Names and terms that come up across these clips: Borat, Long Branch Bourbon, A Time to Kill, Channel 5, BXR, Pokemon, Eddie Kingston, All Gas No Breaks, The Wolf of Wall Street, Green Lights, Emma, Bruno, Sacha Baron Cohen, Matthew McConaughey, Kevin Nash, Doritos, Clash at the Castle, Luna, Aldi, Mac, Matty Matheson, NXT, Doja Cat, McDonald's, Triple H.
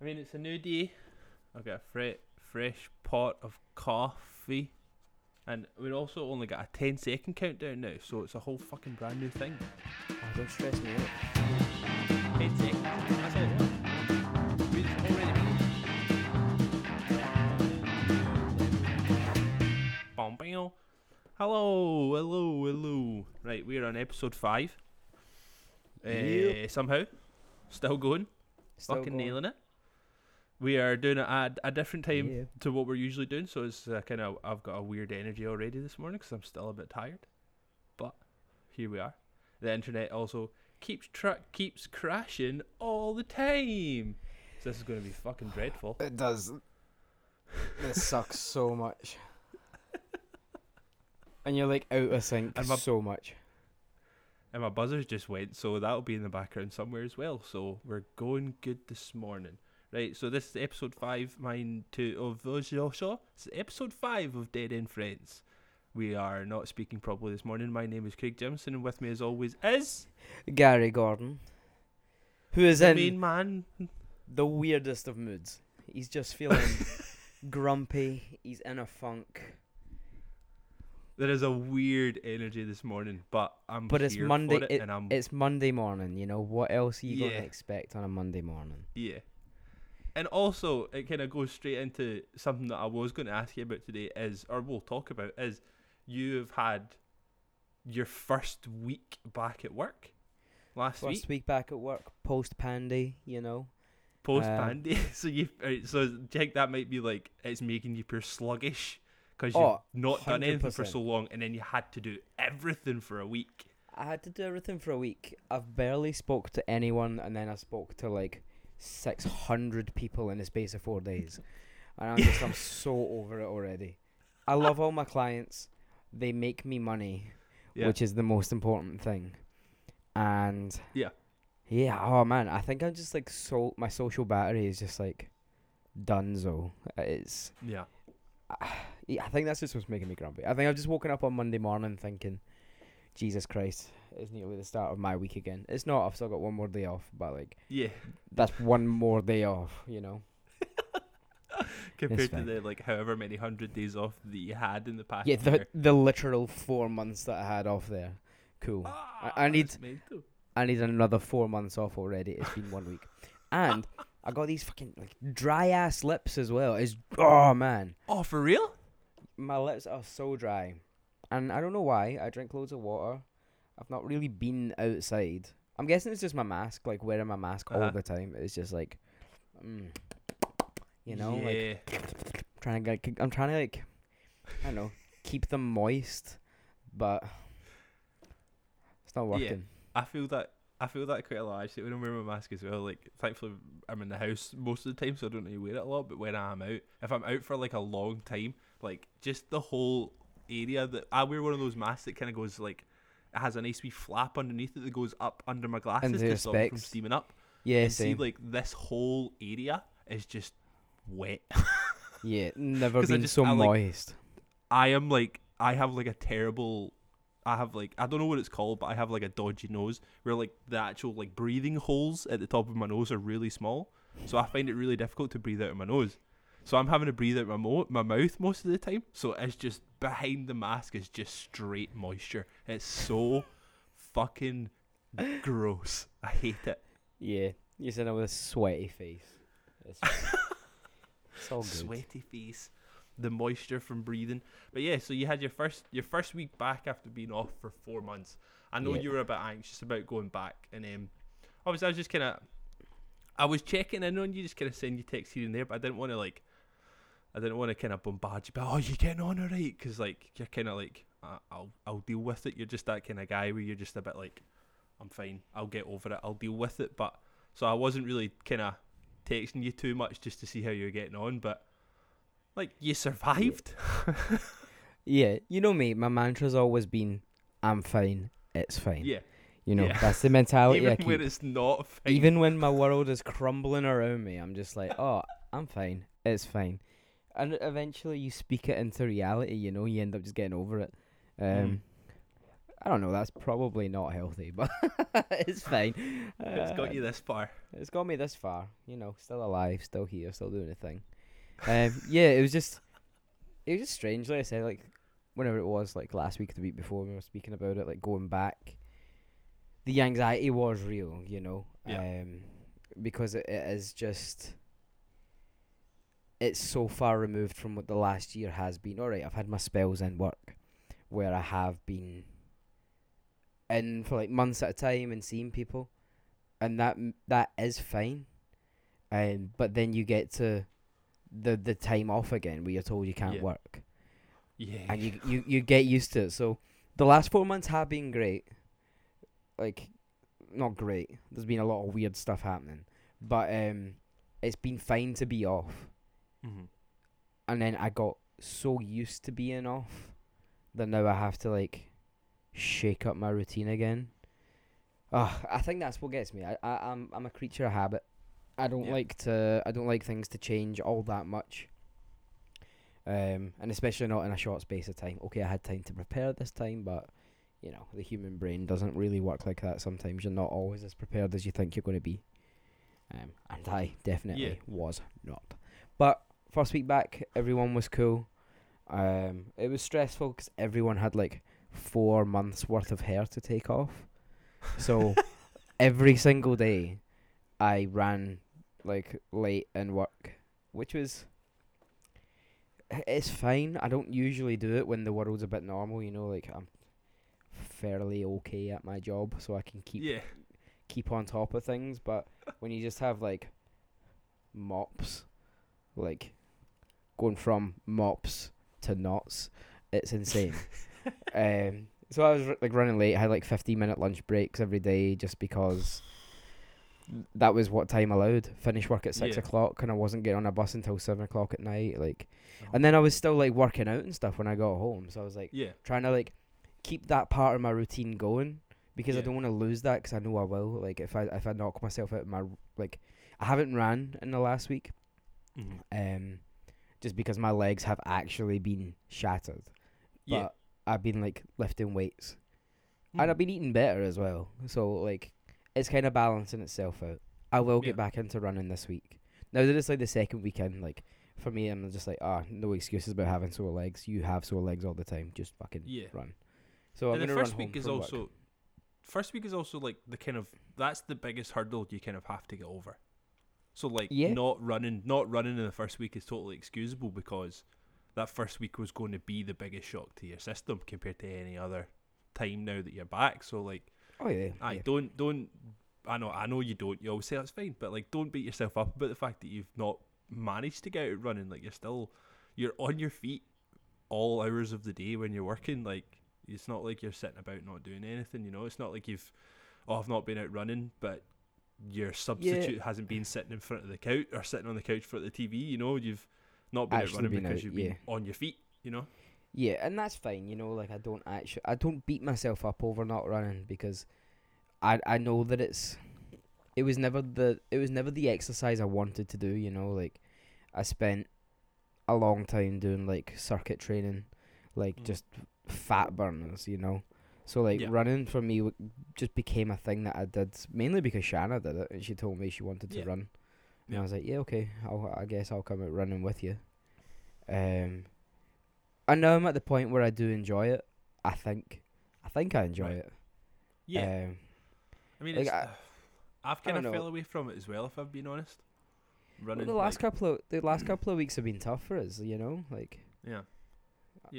I mean, it's a new day. I've got a fresh pot of coffee. And we've also only got a 10-second countdown now, so it's a whole fucking brand new thing. Oh, don't stress me out. 10 seconds. That's how it works. Hello, hello, hello. Right, we're on episode 5. Yep. Somehow. Still going. Nailing it. We are doing it at a different time to what we're usually doing, so it's kind of, I've got a weird energy already this morning because I'm still a bit tired. But here we are. The internet also keeps crashing all the time. So this is going to be fucking dreadful. It does. This sucks so much. And you're like out of sync so much. And my buzzers just went, so that'll be in the background somewhere as well. So we're going good this morning. Right, so this is episode 5, it's episode 5 of Dead End Friends. We are not speaking properly this morning. My name is Craig Jameson, and with me as always is... Gary Gordon. Who is the main man. The weirdest of moods. He's just feeling grumpy. He's in a funk. There is a weird energy this morning, but it's Monday morning, you know. What else are you going to expect on a Monday morning? Yeah. And also, it kind of goes straight into something that I was going to ask you about today we'll talk about, is you have had your first week back at work last week. First week back at work, post-pandy, you know. Post-pandy. So do you think that might be like, it's making you pure sluggish? Because you've not 100%. Done anything for so long, and then you had to do everything for a week. I had to do everything for a week. I've barely spoke to anyone, and then I spoke to like 600 people in the space of 4 days. And I'm so over it already. I love all my clients. They make me money, which is the most important thing. And I think I'm just like, so my social battery is just like donezo. It's... yeah. I think that's just what's making me grumpy. I think I've just woken up on Monday morning thinking, Jesus Christ, it's nearly the start of my week again. It's not, I've still got one more day off, but like, that's one more day off, you know. Compared to the like however many 100 days off that you had in the past year. The literal 4 months that I had off there. Cool. I need another 4 months off already. It's been 1 week. And I got these fucking like dry ass lips as well. Oh, for real? My lips are so dry. And I don't know why. I drink loads of water. I've not really been outside. I'm guessing it's just my mask, like wearing my mask all the time. It's just like, you know, like I'm trying to I don't know, keep them moist, but it's not working. Yeah, I feel that quite a lot actually when I'm wearing my mask as well. Like, thankfully I'm in the house most of the time, so I don't need to wear it a lot. But when I'm out, if I'm out for like a long time, like just the whole area that I wear one of those masks that kind of goes like, it has a nice wee flap underneath it that goes up under my glasses to stop it from steaming up. Yeah, and same. See, like this whole area is just wet. Yeah, never been moist. I don't know what it's called, but I have like a dodgy nose where like the actual like breathing holes at the top of my nose are really small. So I find it really difficult to breathe out of my nose. So I'm having to breathe out my mouth most of the time. So it's just behind the mask is just straight moisture. It's so fucking gross. I hate it. Yeah, you're sitting with a sweaty face. It's all good. Sweaty face. The moisture from breathing. But yeah, so you had your first week back after being off for 4 months. I know you were a bit anxious about going back, and obviously I was checking in on you, just kind of sending you texts here and there, but I didn't want to kind of bombard you. But you getting on all right? Because like you're kind of like, I'll deal with it. You're just that kind of guy where you're just a bit like, I'm fine. I'll get over it. I'll deal with it. But so I wasn't really kind of texting you too much just to see how you were getting on, but. Like, you survived? Yeah, you know me, my mantra's always been, I'm fine, it's fine. Yeah. You know, that's the mentality. Even when it's not fine. Even when my world is crumbling around me, I'm just like, I'm fine, it's fine. And eventually you speak it into reality, you know, you end up just getting over it. I don't know, that's probably not healthy, but it's fine. It's got you this far. It's got me this far. You know, still alive, still here, still doing a thing. Yeah, it was just strange. Like I said, like, whenever it was, like, last week, the week before, we were speaking about it, like, going back, the anxiety was real, you know? Yeah. Because it is just... It's so far removed from what the last year has been. All right, I've had my spells in work where I have been in for, like, months at a time and seeing people, and that is fine. But then you get to the time off again where you're told you can't work. Yeah. And you get used to it. So the last 4 months have been great. Like, not great. There's been a lot of weird stuff happening. But it's been fine to be off. Mm-hmm. And then I got so used to being off that now I have to, like, shake up my routine again. I think that's what gets me. I'm a creature of habit. I don't like things to change all that much. And especially not in a short space of time. Okay, I had time to prepare this time, but, you know, the human brain doesn't really work like that sometimes. You're not always as prepared as you think you're going to be. And I definitely was not. But first week back, everyone was cool. It was stressful because everyone had, like, 4 months worth of hair to take off. So every single day I ran, like, late in work, which was... It's fine. I don't usually do it when the world's a bit normal, you know, like, I'm fairly okay at my job, so I can keep on top of things. But when you just have, like, mops, like, going from mops to knots, it's insane. So I was, like, running late. I had, like, 15-minute lunch breaks every day just because that was what time allowed. Finish work at 6 o'clock, and I wasn't getting on a bus until 7 o'clock at night. Like, and then I was still, like, working out and stuff when I got home. So I was, like, trying to, like, keep that part of my routine going because I don't want to lose that, because I know I will. Like, if I knock myself out of my, like, I haven't ran in the last week, just because my legs have actually been shattered. But I've been, like, lifting weights, and I've been eating better as well. So, like, it's kind of balancing itself out. I will get back into running this week. Now that it's, like, the second weekend, like, for me, I'm just like, no excuses about having sore legs. You have sore legs all the time. Just fucking run. So and I'm gonna run home from work. First week is also, like, the kind of, that's the biggest hurdle you kind of have to get over. So, like, not running in the first week is totally excusable, because that first week was going to be the biggest shock to your system compared to any other time now that you're back. So, like, I know you don't. You always say that's fine, but, like, don't beat yourself up about the fact that you've not managed to get out running. Like, you're on your feet all hours of the day when you're working. Like, it's not like you're sitting about not doing anything. You know, it's not like I've not been out running, but your substitute hasn't been sitting in front of the couch or sitting on the couch in front of the TV. You know, you've not been out running because you've been on your feet. You know. Yeah, and that's fine, you know, like, I don't beat myself up over not running, because I know that it was never the exercise I wanted to do, you know, like, I spent a long time doing, like, circuit training, like, just fat burners, you know, so, like, running for me just became a thing that I did, mainly because Shanna did it, and she told me she wanted to run, and I was like, okay, I guess I'll come out running with you. I know I'm at the point where I do enjoy it. I think I enjoy it. Yeah. I mean, like, I've kind of fell away from it as well, if I've been honest. Running, well, the last couple of weeks have been tough for us, you know, like. Yeah.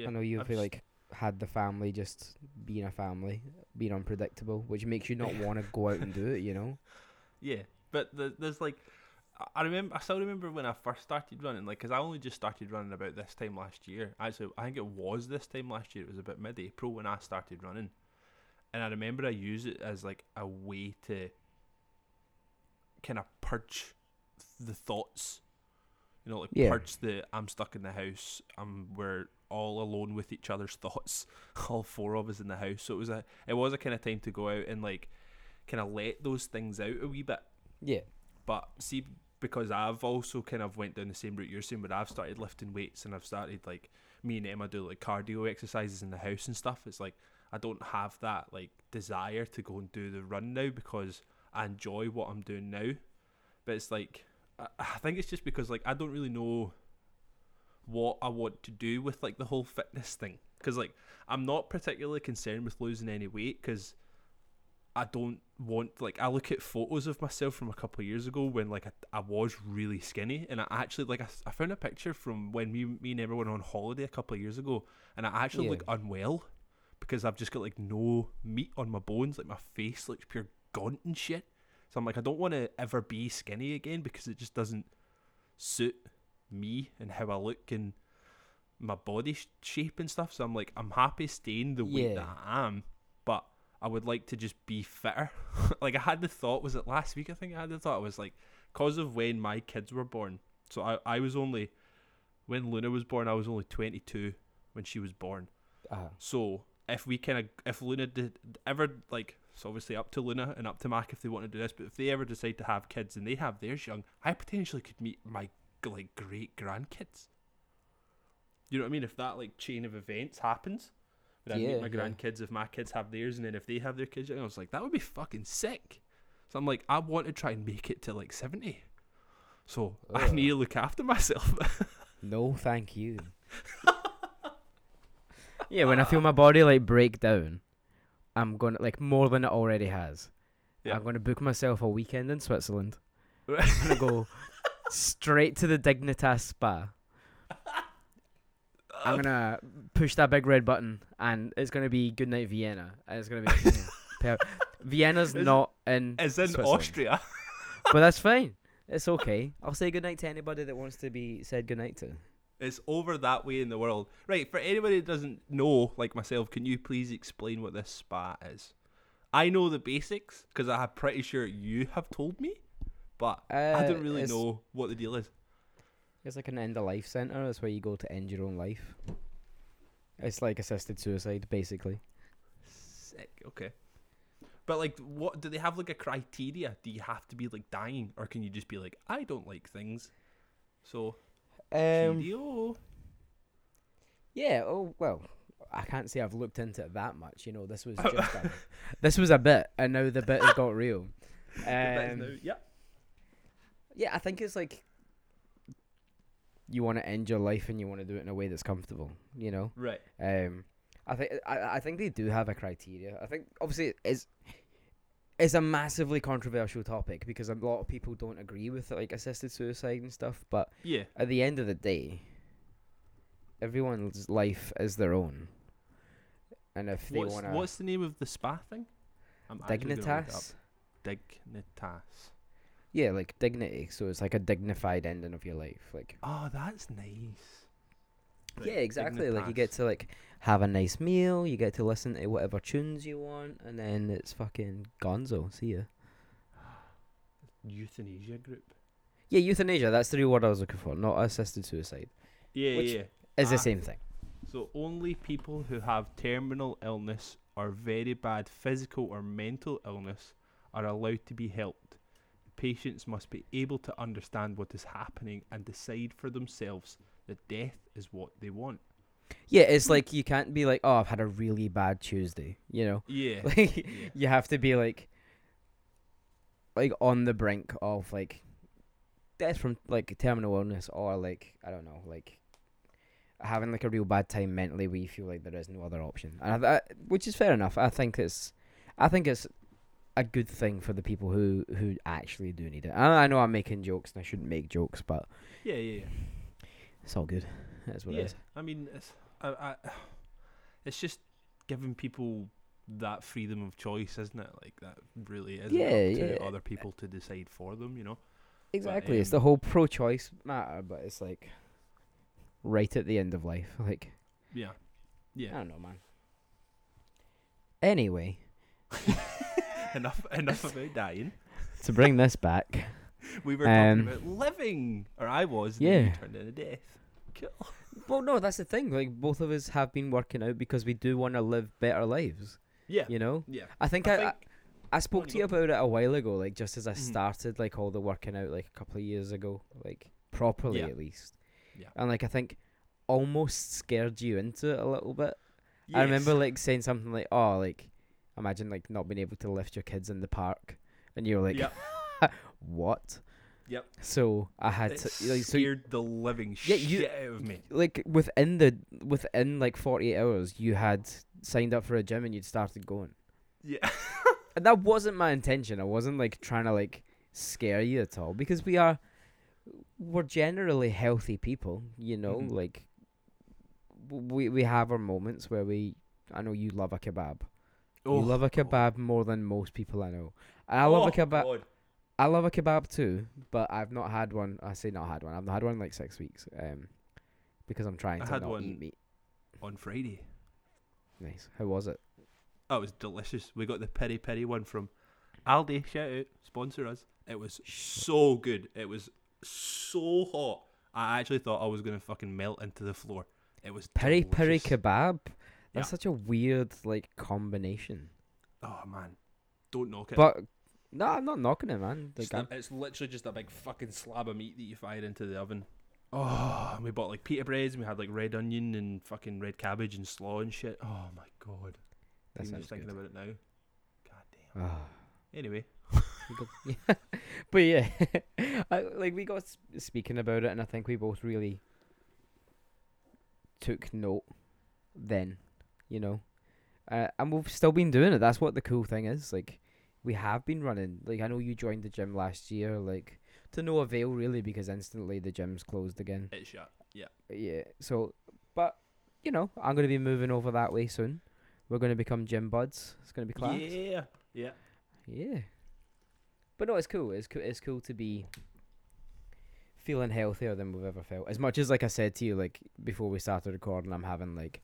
I know you've like had the family, just being a family, being unpredictable, which makes you not want to go out and do it, you know. Yeah, but there's like. I still remember when I first started running, like, because I only just started running about this time last year. Actually, I think it was this time last year. It was about mid-April when I started running, and I remember I used it as, like, a way to kind of purge the thoughts, you know, like purge the I'm stuck in the house, we're all alone with each other's thoughts, all four of us in the house. So it was a kind of time to go out and, like, kind of let those things out a wee bit. Yeah. But see, because I've also kind of went down the same route you're saying, but I've started lifting weights, and I've started, like, me and Emma do, like, cardio exercises in the house and stuff. It's like, I don't have that like desire to go and do the run now because I enjoy what I'm doing now. But it's like, I think it's just because like I don't really know what I want to do with like the whole fitness thing, because like I'm not particularly concerned with losing any weight, because I don't want, like, I look at photos of myself from a couple of years ago when, like, I was really skinny, and I actually, like, I found a picture from when me and Emma went on holiday a couple of years ago, and I actually look unwell, because I've just got, like, no meat on my bones, like, my face looks pure gaunt and shit, so I'm like, I don't want to ever be skinny again, because it just doesn't suit me, and how I look, and my body shape and stuff, so I'm like, I'm happy staying the way that I am, but I would like to just be fitter. Like, I had the thought, was it last week? I think I had the thought, I was like, because of when my kids were born. So I was only, when Luna was born, I was only 22 when she was born. So if Luna did ever, like, it's obviously up to Luna and up to Mac if they want to do this, but if they ever decide to have kids and they have theirs young, I potentially could meet my, like, great grandkids. You know what I mean? If that, like, chain of events happens. I'd meet my grandkids if my kids have theirs, and then if they have their kids, and I was like, that would be fucking sick. So I'm like, I want to try and make it to like 70, so I need to look after myself. No, thank you. Yeah, when I feel my body like break down, I'm gonna, like, more than it already has. Yeah. I'm gonna book myself a weekend in Switzerland. I'm gonna go straight to the Dignitas Spa. I'm gonna push that big red button, and it's gonna be Goodnight Vienna. And it's gonna be Vienna's not in. It's in Austria, but that's fine. It's okay. I'll say goodnight to anybody that wants to be said goodnight to. It's over that way in the world, right? For anybody that doesn't know, like myself, can you please explain what this spa is? I know the basics because I'm pretty sure you have told me, but I don't really know what the deal is. It's like an end-of-life centre. That's where you go to end your own life. It's like assisted suicide, basically. Sick, okay. But, like, what do they have, like, a criteria? Do you have to be, like, dying? Or can you just be like, I don't like things? So, yeah, oh, well, I can't say I've looked into it that much. You know, this was just this was a bit, and now the bit has got real. Yeah, I think it's, like, you want to end your life and you want to do it in a way that's comfortable, you know? Right. I think they do have a criteria. I think, obviously, it's a massively controversial topic because a lot of people don't agree with, like, assisted suicide and stuff, but at the end of the day, everyone's life is their own. And if they want to... What's the name of the spa thing? Dignitas. Dignitas. Yeah, like dignity. So it's like a dignified ending of your life. Like, oh, that's nice. Yeah, exactly. Dignitas. Like, you get to, like, have a nice meal. You get to listen to whatever tunes you want, and then it's fucking gonzo. See ya. Euthanasia group. Yeah, euthanasia. That's the real word I was looking for, not assisted suicide. Yeah, which is the same thing. So only people who have terminal illness or very bad physical or mental illness are allowed to be helped. Patients must be able to understand what is happening and decide for themselves that death is what they want. Yeah, it's like you can't be like, oh, I've had a really bad Tuesday, you know? Yeah. Like, you have to be like on the brink of, like, death from, like, terminal illness, or, like, I don't know, like, having, like, a real bad time mentally where you feel like there is no other option. And which is fair enough. I think it's a good thing for the people who actually do need it. I know I'm making jokes and I shouldn't make jokes, but yeah, it's all good. That's what it is. I mean, it's just giving people that freedom of choice, isn't it? Like, that really isn't up to other people to decide for them, you know? Exactly. But, it's the whole pro-choice matter, but it's like right at the end of life, like. Yeah. I don't know, man. Anyway. Enough about dying. To bring this back, we were talking about living, or I was. And then you turned into death. Cool. Well, no, that's the thing. Like, both of us have been working out because we do want to live better lives. Yeah. You know. Yeah. I think I spoke to you about it a while ago. Like, just as I started, like, all the working out, like, a couple of years ago, like, properly at least. Yeah. And, like, I think almost scared you into it a little bit. Yes. I remember like saying something like, "Oh, like imagine like not being able to lift your kids in the park," and you were like, yep. "What?" Yep. So I had it to like scared so, the living shit out of me. Like within like 48 hours, you had signed up for a gym and you'd started going. Yeah. And that wasn't my intention. I wasn't like trying to like scare you at all because we're generally healthy people, you know, mm-hmm. like we have our moments where I know you love a kebab. Oh, you love a kebab more than most people I know. And I love a kebab. God. I love a kebab too, but I've not had one. I say not had one. I've not had one in like 6 weeks because I'm trying to not eat meat. On Friday. Nice. How was it? Oh, it was delicious. We got the peri peri one from Aldi. Shout out. Sponsor us. It was so good. It was so hot. I actually thought I was going to fucking melt into the floor. It was peri peri kebab? That's such a weird like combination. Oh, man. Don't knock it. But... No, I'm not knocking it, man. It's literally just a big fucking slab of meat that you fire into the oven. Oh, and we bought like pita breads and we had like red onion and fucking red cabbage and slaw and shit. Oh my god. I'm just thinking about it now. God damn. Anyway. But yeah, we got speaking about it and I think we both really took note then, you know. And we've still been doing it. That's what the cool thing is. Like, we have been running. Like, I know you joined the gym last year, like, to no avail, really, because instantly the gym's closed again. It's shut, yeah. Yeah, so, but, you know, I'm going to be moving over that way soon. We're going to become gym buds. It's going to be class. Yeah, yeah. Yeah. But no, it's cool. It's cool to be feeling healthier than we've ever felt. As much as, like I said to you, like, before we started recording, I'm having, like,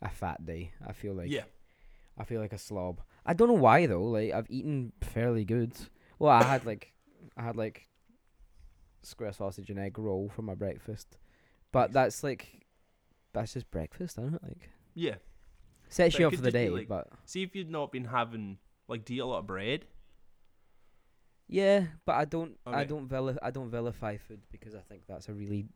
a fat day. I feel like a slob. I don't know why though. Like, I've eaten fairly good. Well, I had square sausage and egg roll for my breakfast, but that's just breakfast, isn't it? Like, yeah, sets you up for the day. Like, but see if you'd not been having like, do you eat a lot of bread? Yeah, but I don't. Okay. I don't vilify food because I think that's a really.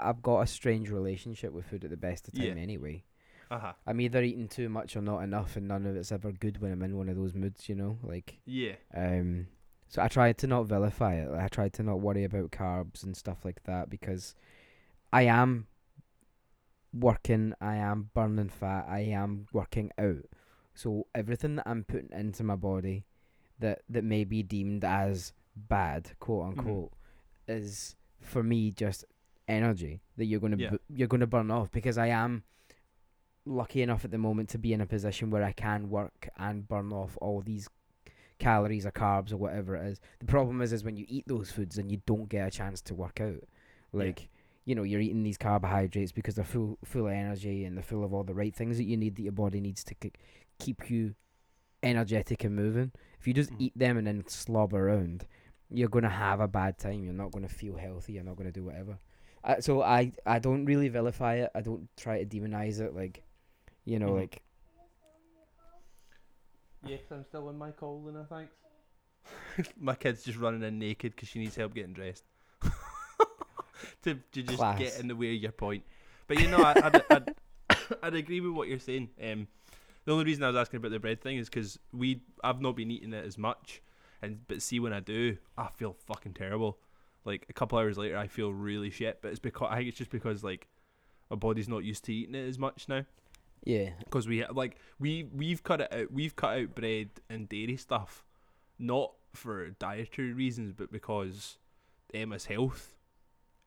I've got a strange relationship with food at the best of time anyway. Uh-huh. I'm either eating too much or not enough, and none of it's ever good when I'm in one of those moods, you know. Like, yeah. So I tried to not vilify it. I tried to not worry about carbs and stuff like that because I am working. I am burning fat. I am working out. So everything that I'm putting into my body that may be deemed as bad, quote unquote, mm-hmm. is for me just energy that you're gonna burn off because I am. Lucky enough at the moment to be in a position where I can work and burn off all these calories or carbs or whatever it is. The problem is when you eat those foods and you don't get a chance to work out. Like, you know, you're eating these carbohydrates because they're full of energy and they're full of all the right things that you need that your body needs to keep you energetic and moving. If you just eat them and then slob around, you're going to have a bad time. You're not going to feel healthy. You're not going to do whatever. So I don't really vilify it. I don't try to demonize it. Like, you know, like... Yes, I'm still in my call, Luna, thanks. My kid's just running in naked because she needs help getting dressed. to just Class. Get in the way of your point. But, you know, I'd agree with what you're saying. The only reason I was asking about the bread thing is because I've not been eating it as much. But see, when I do, I feel fucking terrible. Like, a couple hours later, I feel really shit. But I think it's just because, like, our body's not used to eating it as much now. Yeah, because we've cut it out. We've cut out bread and dairy stuff, not for dietary reasons, but because Emma's health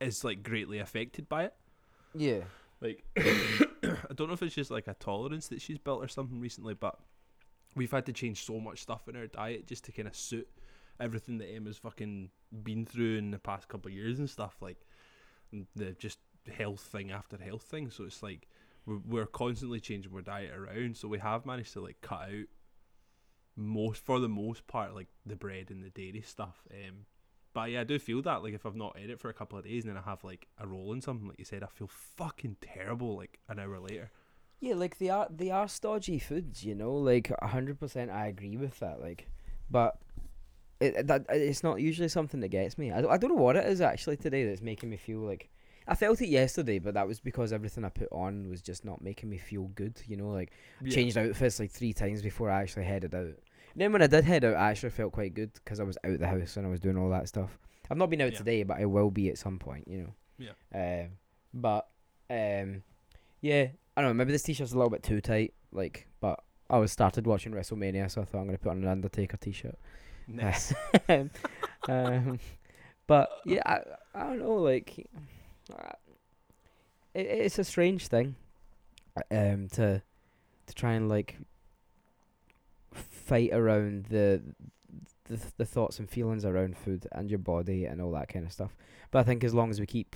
is like greatly affected by it. Yeah, like I don't know if it's just like a tolerance that she's built or something recently, but we've had to change so much stuff in our diet just to kind of suit everything that Emma's fucking been through in the past couple of years and stuff, like the just health thing after health thing. So it's like. We're constantly changing our diet around, so we have managed to like cut out for the most part like the bread and the dairy stuff. But yeah, I do feel that like if I've not had it for a couple of days and then I have like a roll in something like you said, I feel fucking terrible like an hour later. Yeah, like they are stodgy foods, you know. Like 100%, I agree with that. Like, but it's not usually something that gets me. I don't know what it is actually today that's making me feel like. I felt it yesterday, but that was because everything I put on was just not making me feel good, you know, like, yeah. Changed outfits like 3 times before I actually headed out. And then when I did head out, I actually felt quite good because I was out the house and I was doing all that stuff. I've not been out today, but I will be at some point, you know. Yeah. Yeah, I don't know, maybe this t-shirt's a little bit too tight, like, but I was started watching WrestleMania, so I thought I'm going to put on an Undertaker t-shirt. Nice. But, yeah, I don't know, like... It's a strange thing to try and like fight around the thoughts and feelings around food and your body and all that kind of stuff. But I think as long as we keep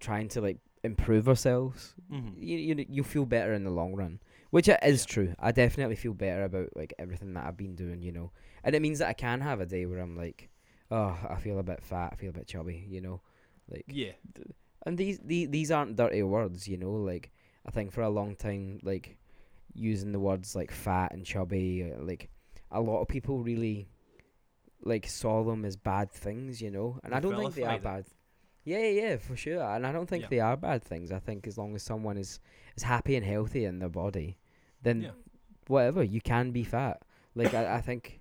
trying to like improve ourselves, you'll feel better in the long run, which it is true. I definitely feel better about like everything that I've been doing, you know, and it means that I can have a day where I'm like, oh, I feel a bit fat, I feel a bit chubby, you know, like, yeah. And these aren't dirty words, you know, like, I think for a long time, like, using the words, like, fat and chubby, like, a lot of people really, like, saw them as bad things, you know, and I don't think they are bad. Yeah, for sure, and I don't think they are bad things. I think as long as someone is happy and healthy in their body, then whatever, you can be fat. Like, I think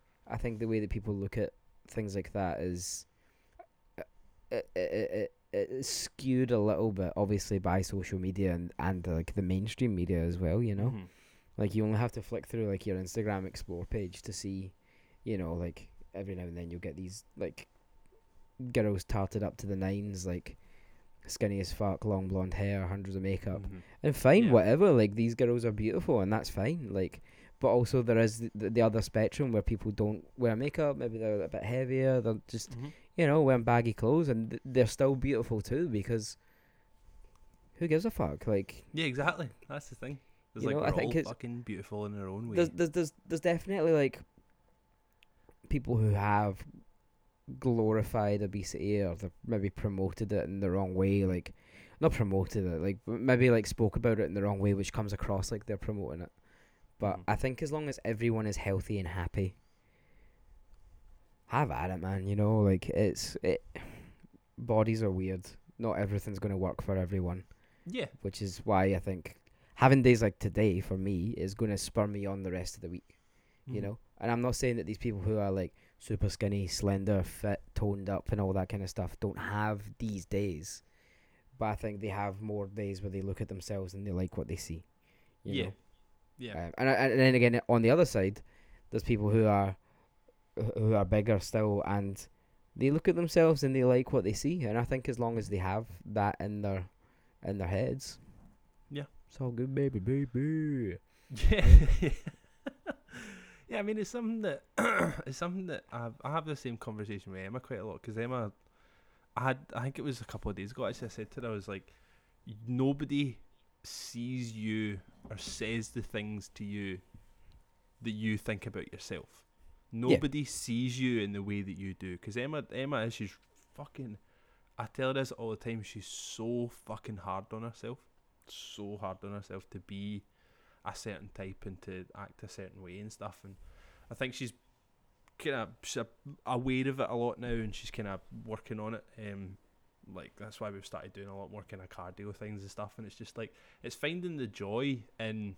the way that people look at things like that is it's skewed a little bit, obviously, by social media and like the mainstream media as well, you know. Like, you only have to flick through like your Instagram explore page to see, you know, like every now and then you'll get these like girls tarted up to the 9s, like skinny as fuck, long blonde hair, hundreds of makeup, and fine, whatever, like these girls are beautiful and that's fine, like. But also there is the other spectrum where people don't wear makeup, maybe they're a bit heavier, they're just, you know, wearing baggy clothes, and they're still beautiful too, because who gives a fuck? Like, yeah, exactly. That's the thing. There's like, know, we're all fucking beautiful in our own way. There's definitely like people who have glorified obesity, or they've maybe promoted it in the wrong way, like, not promoted it, like maybe like spoke about it in the wrong way, which comes across like they're promoting it. But I think as long as everyone is healthy and happy, have at it, man. You know, like, bodies are weird. Not everything's going to work for everyone. Yeah. Which is why I think having days like today, for me, is going to spur me on the rest of the week, you know? And I'm not saying that these people who are, like, super skinny, slender, fit, toned up, and all that kind of stuff don't have these days. But I think they have more days where they look at themselves and they like what they see, you know? Yeah, and then again on the other side, there's people who are bigger still, and they look at themselves and they like what they see. And I think as long as they have that in their heads, yeah, it's all good, baby. Yeah. I mean, it's something that I have the same conversation with Emma quite a lot, because Emma, I think it was a couple of days ago, actually, I said to her, I was like, nobody sees you or says the things to you that you think about yourself. Nobody sees you in the way that you do, because Emma, she's fucking, I tell her this all the time, she's so fucking hard on herself to be a certain type and to act a certain way and stuff. And I think she's kind of aware of it a lot now, and she's kind of working on it. Like, that's why we've started doing a lot more kind of cardio things and stuff, and it's just like, it's finding the joy in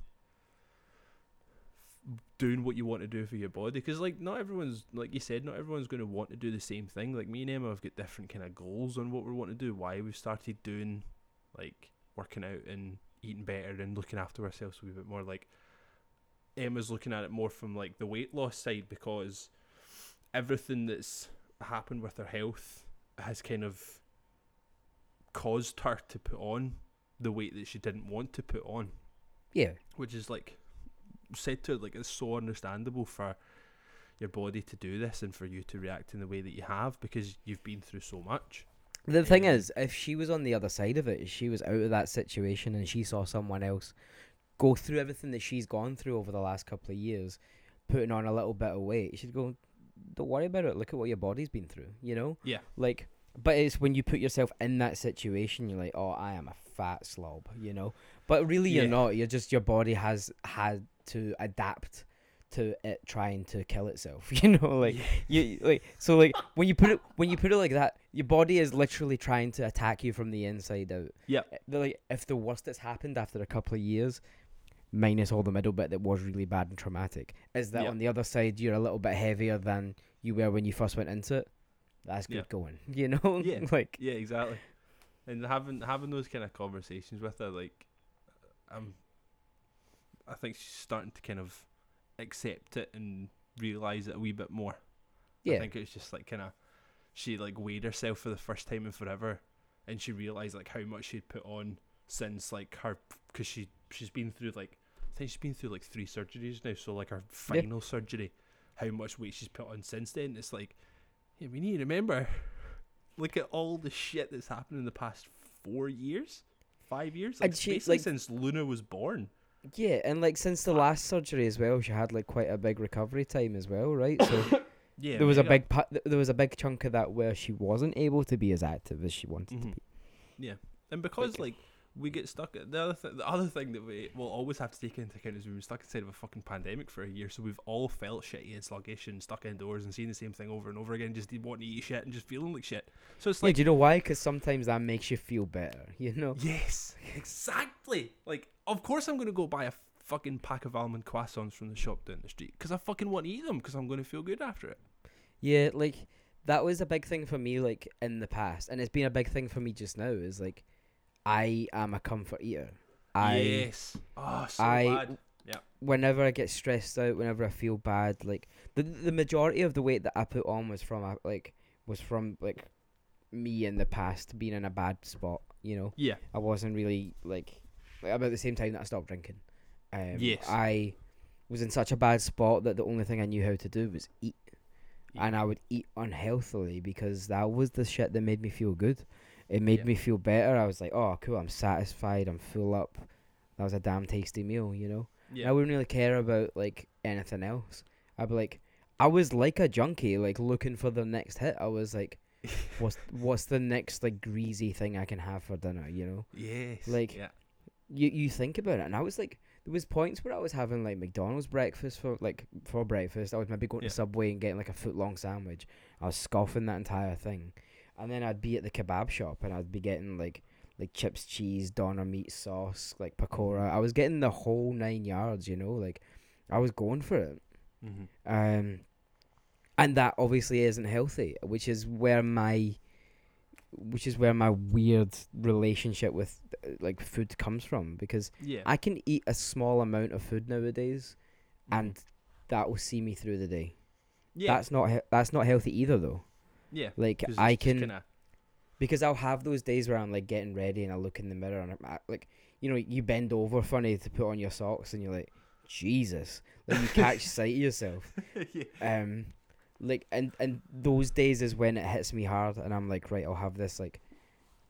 doing what you want to do for your body, because like, not everyone's, like you said, not everyone's going to want to do the same thing. Like, me and Emma have got different kind of goals on what we want to do, why we've started doing, like, working out and eating better and looking after ourselves a wee bit more. Like, Emma's looking at it more from like the weight loss side, because everything that's happened with her health has kind of caused her to put on the weight that she didn't want to put on, which is like, said to her, like, it's so understandable for your body to do this and for you to react in the way that you have, because you've been through so much. The thing is, if she was on the other side of it, she was out of that situation and she saw someone else go through everything that she's gone through over the last couple of years, putting on a little bit of weight, she'd go, don't worry about it, look at what your body's been through, you know? Yeah, like. But it's when you put yourself in that situation, you're like, oh, I am a fat slob, you know? But really, you're not. You're just, your body has had to adapt to it trying to kill itself, you know, like you like, so like when you put it like that, your body is literally trying to attack you from the inside out. Yeah, like if the worst that's happened after a couple of years, minus all the middle bit that was really bad and traumatic, is that on the other side you're a little bit heavier than you were when you first went into it. That's good going, you know. Yeah, like yeah, exactly. And having those kind of conversations with her, like I think she's starting to kind of accept it and realise it a wee bit more. Yeah. I think it's just like kind of, she like weighed herself for the first time in forever, and she realised like how much she'd put on since like her, because she's been through like, I think she's been through like 3 surgeries now, so like her final surgery, how much weight she's put on since then. It's like, yeah, we need to remember, look at all the shit that's happened in the past 5 years, like, and she, basically like, since Luna was born. Yeah, and like since the last surgery as well, she had like quite a big recovery time as well, right? So yeah, there was a big chunk of that where she wasn't able to be as active as she wanted to be. Yeah, and because like we get stuck at the other thing that we will always have to take into account is we've been stuck inside of a fucking pandemic for a year, so we've all felt shitty and sluggish and stuck indoors and seen the same thing over and over again, just wanting to eat shit and just feeling like shit. So it's like, do you know why? Because sometimes that makes you feel better, you know? Yes, exactly. Like, of course I'm going to go buy a fucking pack of almond croissants from the shop down the street because I fucking want to eat them because I'm going to feel good after it. Yeah, like, that was a big thing for me, like, in the past. And it's been a big thing for me just now is, like, I am a comfort eater. Yes. Yeah. Whenever I get stressed out, whenever I feel bad, like, the majority of the weight that I put on was from me in the past being in a bad spot, you know? Yeah. I wasn't really, like about the same time that I stopped drinking. I was in such a bad spot that the only thing I knew how to do was eat. Yeah. And I would eat unhealthily because that was the shit that made me feel good. It made me feel better. I was like, oh, cool, I'm satisfied, I'm full up. That was a damn tasty meal, you know? Yeah. I wouldn't really care about, like, anything else. I'd be like, I was like a junkie, like, looking for the next hit. I was like, what's the next, like, greasy thing I can have for dinner, you know? Yes. Like, you think about it. And I was like, there was points where I was having, like, McDonald's breakfast for breakfast. I was maybe going to Subway and getting, like, a foot-long sandwich. I was scoffing that entire thing. And then I'd be at the kebab shop and I'd be getting like chips, cheese, doner meat sauce, like pakora. I was getting the whole 9 yards, you know, like I was going for it. Mm-hmm. And that obviously isn't healthy, which is where my weird relationship with like food comes from, because I can eat a small amount of food nowadays and that will see me through the day. Yeah. That's not healthy either though. Yeah, like I can, because I'll have those days where I'm like getting ready and I look in the mirror and I'm like, you know, you bend over funny to put on your socks and you're like, Jesus, like you catch sight of yourself. Like and those days is when it hits me hard and I'm like, right, I'll have this like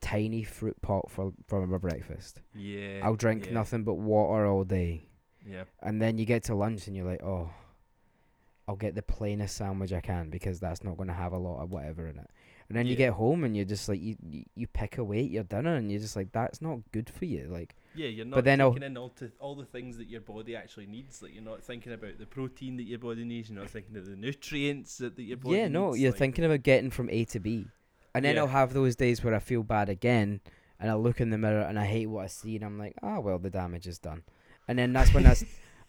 tiny fruit pot for my breakfast. Yeah, I'll drink nothing but water all day. Yeah, and then you get to lunch and you're like, oh, I'll get the plainest sandwich I can because that's not going to have a lot of whatever in it. And then you get home and you're just like, you pick away at your dinner and you're just like, that's not good for you. Like, yeah, you're not thinking in all the things that your body actually needs. Like, you're not thinking about the protein that your body needs. You're not thinking of the nutrients that your body needs. Yeah, no, you're like, thinking about getting from A to B. And then I'll have those days where I feel bad again and I look in the mirror and I hate what I see and I'm like, ah, oh, well, the damage is done. And then that's when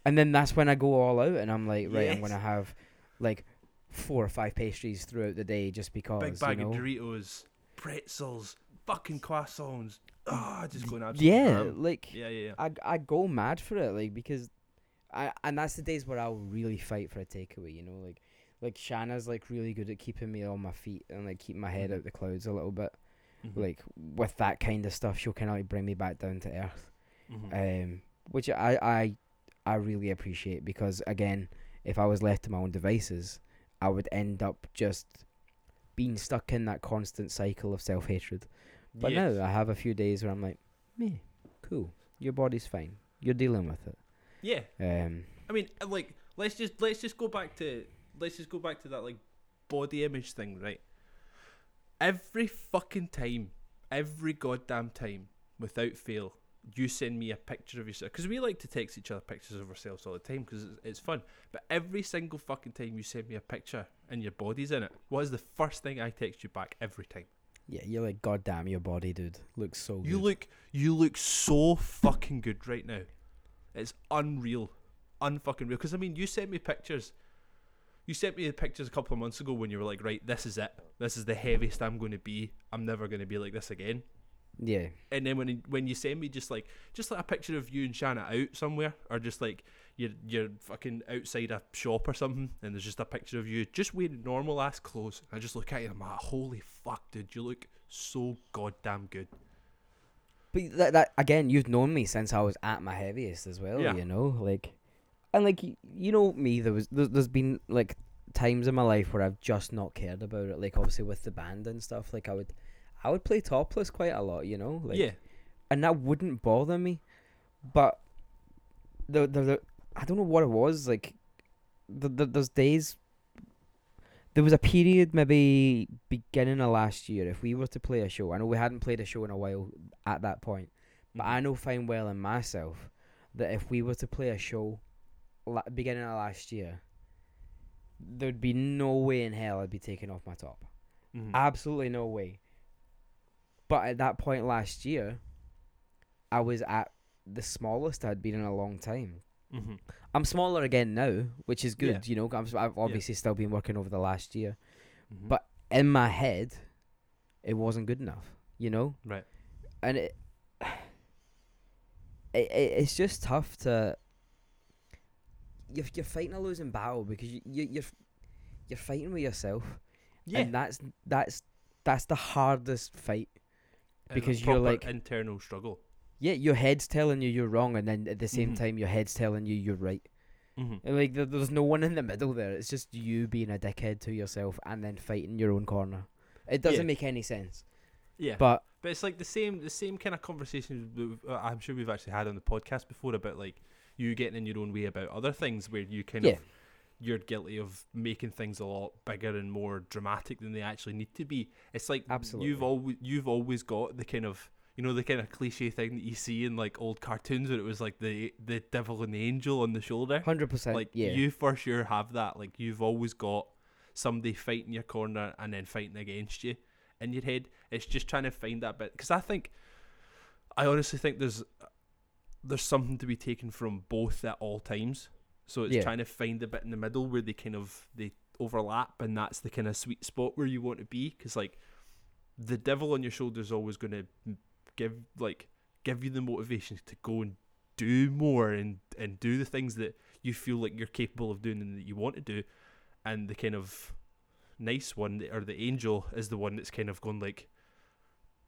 And then that's when I go all out and I'm like, right, I'm going to have like 4 or 5 pastries throughout the day just because, big bag of Doritos, pretzels, fucking croissants. Oh, I just go and I go mad for it, like, because and that's the days where I'll really fight for a takeaway, you know, like Shanna's like really good at keeping me on my feet and like keeping my head out the clouds a little bit. Mm-hmm. Like with that kind of stuff, she'll kind of like bring me back down to earth. Mm-hmm. Which I really appreciate, because again, if I was left to my own devices, I would end up just being stuck in that constant cycle of self-hatred. But now I have a few days where I'm like, meh, cool. Your body's fine. You're dealing with it. Yeah. I mean, like, let's just go back to that like body image thing, right? Every fucking time, every goddamn time, without fail, you send me a picture of yourself, because we like to text each other pictures of ourselves all the time because it's fun. But every single fucking time you send me a picture and your body's in it, what is the first thing I text you back every time? Yeah, you're like, God damn, your body, dude, looks so good. You look so fucking good right now. It's unreal. Unfucking real. Because, I mean, you sent me pictures. You sent me the pictures a couple of months ago when you were like, right, this is it. This is the heaviest I'm going to be. I'm never going to be like this again. Yeah. And then when you send me just like a picture of you and Shanna out somewhere, or just like you're fucking outside a shop or something, and there's just a picture of you just wearing normal ass clothes, and I just look at you and I'm like, holy fuck, dude, you look so goddamn good. But that again, you've known me since I was at my heaviest as well, yeah. You know, like, and like, you know me, there's been like times in my life where I've just not cared about it, like obviously with the band and stuff, like I would play topless quite a lot, you know? Like, yeah. And that wouldn't bother me. But the I don't know what it was. Like, there's days... There was a period maybe beginning of last year, if we were to play a show. I know we hadn't played a show in a while at that point. But I know fine well in myself that if we were to play a show beginning of last year, there'd be no way in hell I'd be taking off my top. Mm-hmm. Absolutely no way. But at that point last year, I was at the smallest I'd been in a long time. Mm-hmm. I'm smaller again now, which is good, yeah. You know. I've obviously still been working over the last year. Mm-hmm. But in my head, it wasn't good enough, you know? Right. And it's just tough to... You're fighting a losing battle because you're fighting with yourself. Yeah. And that's the hardest fight. Because you're like internal struggle. Yeah, your head's telling you you're wrong, and then at the same mm-hmm. time, your head's telling you you're right. Mm-hmm. And like there's no one in the middle there. It's just you being a dickhead to yourself, and then fighting your own corner. It doesn't make any sense. Yeah, but it's like the same kind of conversation I'm sure we've actually had on the podcast before about like you getting in your own way about other things where you kind of you're guilty of making things a lot bigger and more dramatic than they actually need to be. It's like you've always got the kind of, you know, the kind of cliche thing that you see in like old cartoons where it was like the devil and the angel on the shoulder. 100%. Like you for sure have that. Like you've always got somebody fighting your corner and then fighting against you in your head. It's just trying to find that bit, because I honestly think there's something to be taken from both at all times. So it's trying to find the bit in the middle where they overlap, and that's the kind of sweet spot where you want to be. Because like the devil on your shoulder is always going to give you the motivation to go and do more and do the things that you feel like you're capable of doing and that you want to do. And the kind of nice one, or the angel, is the one that's kind of going like,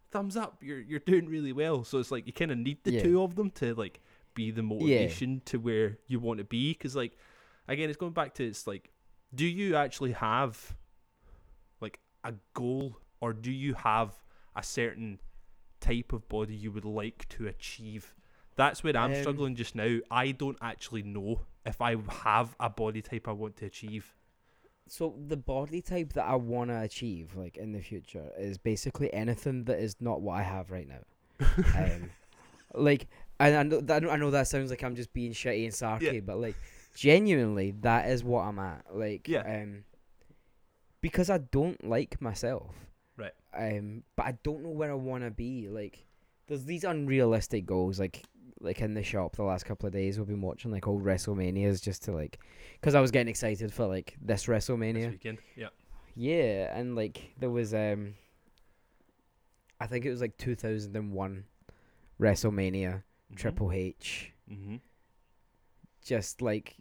thumbs up, you're doing really well. So it's like you kind of need the two of them to like be the motivation to where you want to be. Because like again, it's going back to, it's like, do you actually have like a goal, or do you have a certain type of body you would like to achieve? That's where I'm struggling just now. I don't actually know if I have a body type I want to achieve. So the body type that I want to achieve like in the future is basically anything that is not what I have right now. Like, and I know that sounds like I'm just being shitty and sarky, but like genuinely, that is what I'm at. Like, because I don't like myself, right? But I don't know where I want to be. Like, there's these unrealistic goals. Like in the shop, the last couple of days we've been watching like old WrestleManias just to like, because I was getting excited for like this WrestleMania this weekend. Yeah, and like there was I think it was like 2001 WrestleMania. Triple H, just like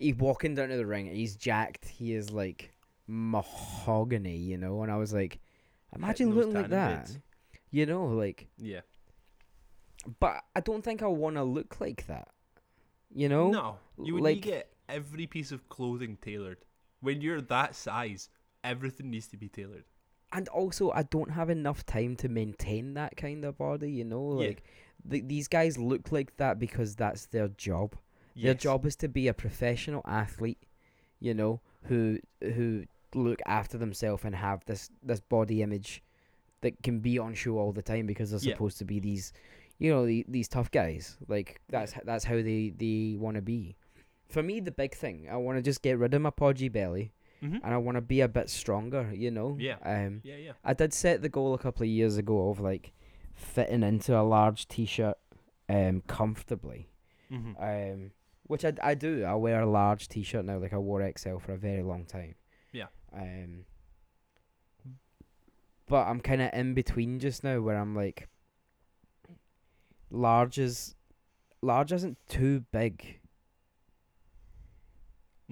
he walking down to the ring, he's jacked, he is like mahogany, you know. And I was like, imagine looking like that, you know, like but I don't think I want to look like that, you know. No, you would like, get every piece of clothing tailored when you're that size. Everything needs to be tailored. And also, I don't have enough time to maintain that kind of body, you know? Like, these guys look like that because that's their job. Yes. Their job is to be a professional athlete, you know, who look after themselves and have this body image that can be on show all the time because they're supposed to be these, you know, these tough guys. Like, that's how they want to be. For me, the big thing, I want to just get rid of my podgy belly, mm-hmm. and I want to be a bit stronger, you know? Yeah. Yeah. I did set the goal a couple of years ago of, like, fitting into a large T-shirt comfortably. Mm-hmm. Which I do. I wear a large T-shirt now. Like, I wore XL for a very long time. Yeah. But I'm kind of in between just now, where I'm like, large isn't too big.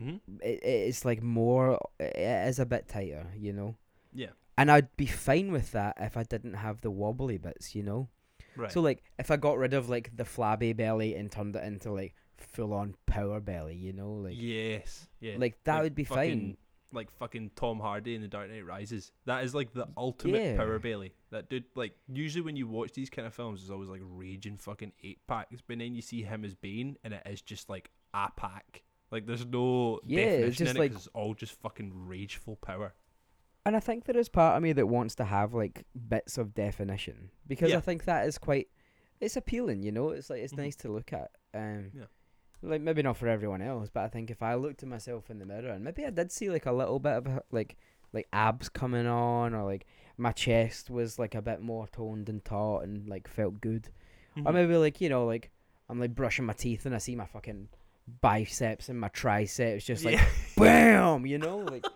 Mm-hmm. It's like more. It is a bit tighter, you know. Yeah. And I'd be fine with that if I didn't have the wobbly bits, you know. Right. So like, if I got rid of like the flabby belly and turned it into like full on power belly, you know, like yes, yeah, like that would be fine. Like fucking Tom Hardy in The Dark Knight Rises. That is like the ultimate power belly. That dude, like, usually when you watch these kind of films, there's always like raging fucking 8-packs, but then you see him as Bane, and it is just like a pack. Like, there's no definition it's just in it, like, 'cause it's all just fucking rageful power. And I think there is part of me that wants to have like bits of definition, because I think that is quite, it's appealing, you know. It's like, it's nice to look at. Like, maybe not for everyone else, but I think if I looked at myself in the mirror and maybe I did see like a little bit of like abs coming on, or like my chest was like a bit more toned and taut and like felt good, or maybe like, you know, like I'm like brushing my teeth and I see my fucking biceps and my triceps just like bam, you know, like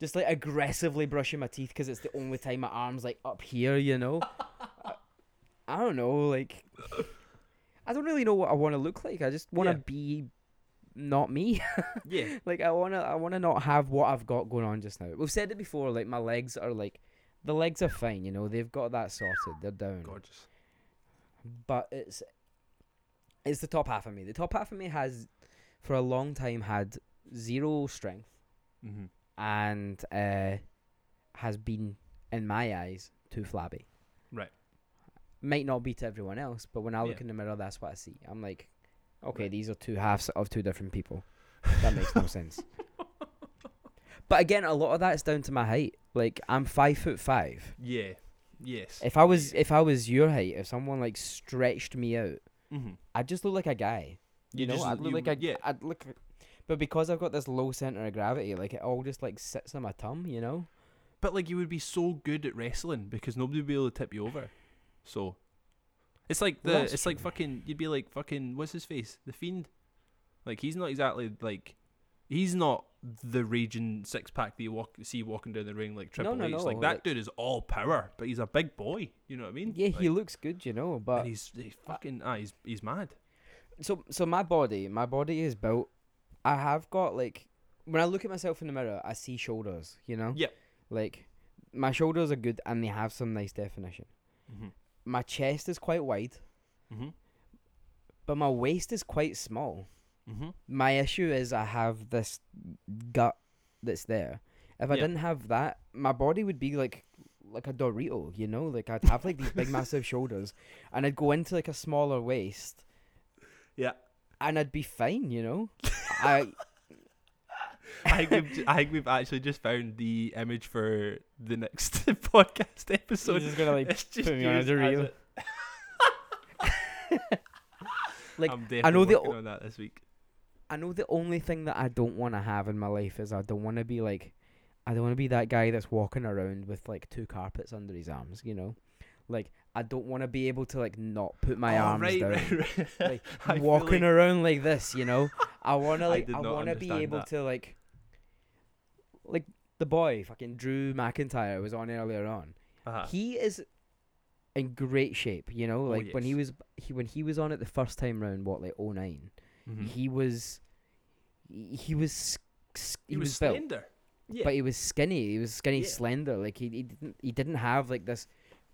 just like aggressively brushing my teeth because it's the only time my arm's like up here, you know. I don't know, like. I don't really know what I want to look like. I just want to be not me. Yeah. Like, I want to not have what I've got going on just now. We've said it before, like, my legs are, like... The legs are fine, you know. They've got that sorted. They're down. Gorgeous. But it's the top half of me. The top half of me has, for a long time, had zero strength. Mm-hmm. And has been, in my eyes, too flabby. Right. Might not be to everyone else, but when I look in the mirror, that's what I see. I'm like, okay, these are two halves of two different people. That makes no sense. But again, a lot of that is down to my height. Like, I'm 5'5". Yeah. Yes. If I was your height, if someone like stretched me out, I'd just look like a guy. You know, I'd look like a. Yeah. I'd look. But because I've got this low center of gravity, like it all just like sits on my tum, you know. But like, you would be so good at wrestling because nobody would be able to tip you over. So, it's like you'd be like fucking, what's his face? The Fiend. Like, he's not exactly like, he's not the raging six pack that you see walking down the ring like Triple H. Like, that dude is all power, but he's a big boy. You know what I mean? Yeah, like, he looks good, you know, but he's fucking he's mad. So my body is built. I have got like, when I look at myself in the mirror, I see shoulders. You know? Yeah. Like, my shoulders are good and they have some nice definition. Mm-hmm. My chest is quite wide, but my waist is quite small. Mm-hmm. My issue is I have this gut that's there. If I didn't have that, my body would be like a Dorito, you know? Like, I'd have like these big massive shoulders and I'd go into like a smaller waist. Yeah. And I'd be fine, you know? I think we've actually just found the image for the next podcast episode. Just gonna, like, it's just put me on a reel. Like, I'm definitely working on that this week. I know the only thing that I don't want to have in my life is I don't want to be that guy that's walking around with like two carpets under his arms, you know? Like, I don't want to be able to like not put my arms down, right. Like walking around like this, you know. I want to be able to like the boy fucking Drew McIntyre was on earlier on. Uh-huh. He is in great shape, you know. Like, when he was on it the first time round, what, like 2009, he was slender, but he was skinny. He was skinny, slender. Like, he didn't have like this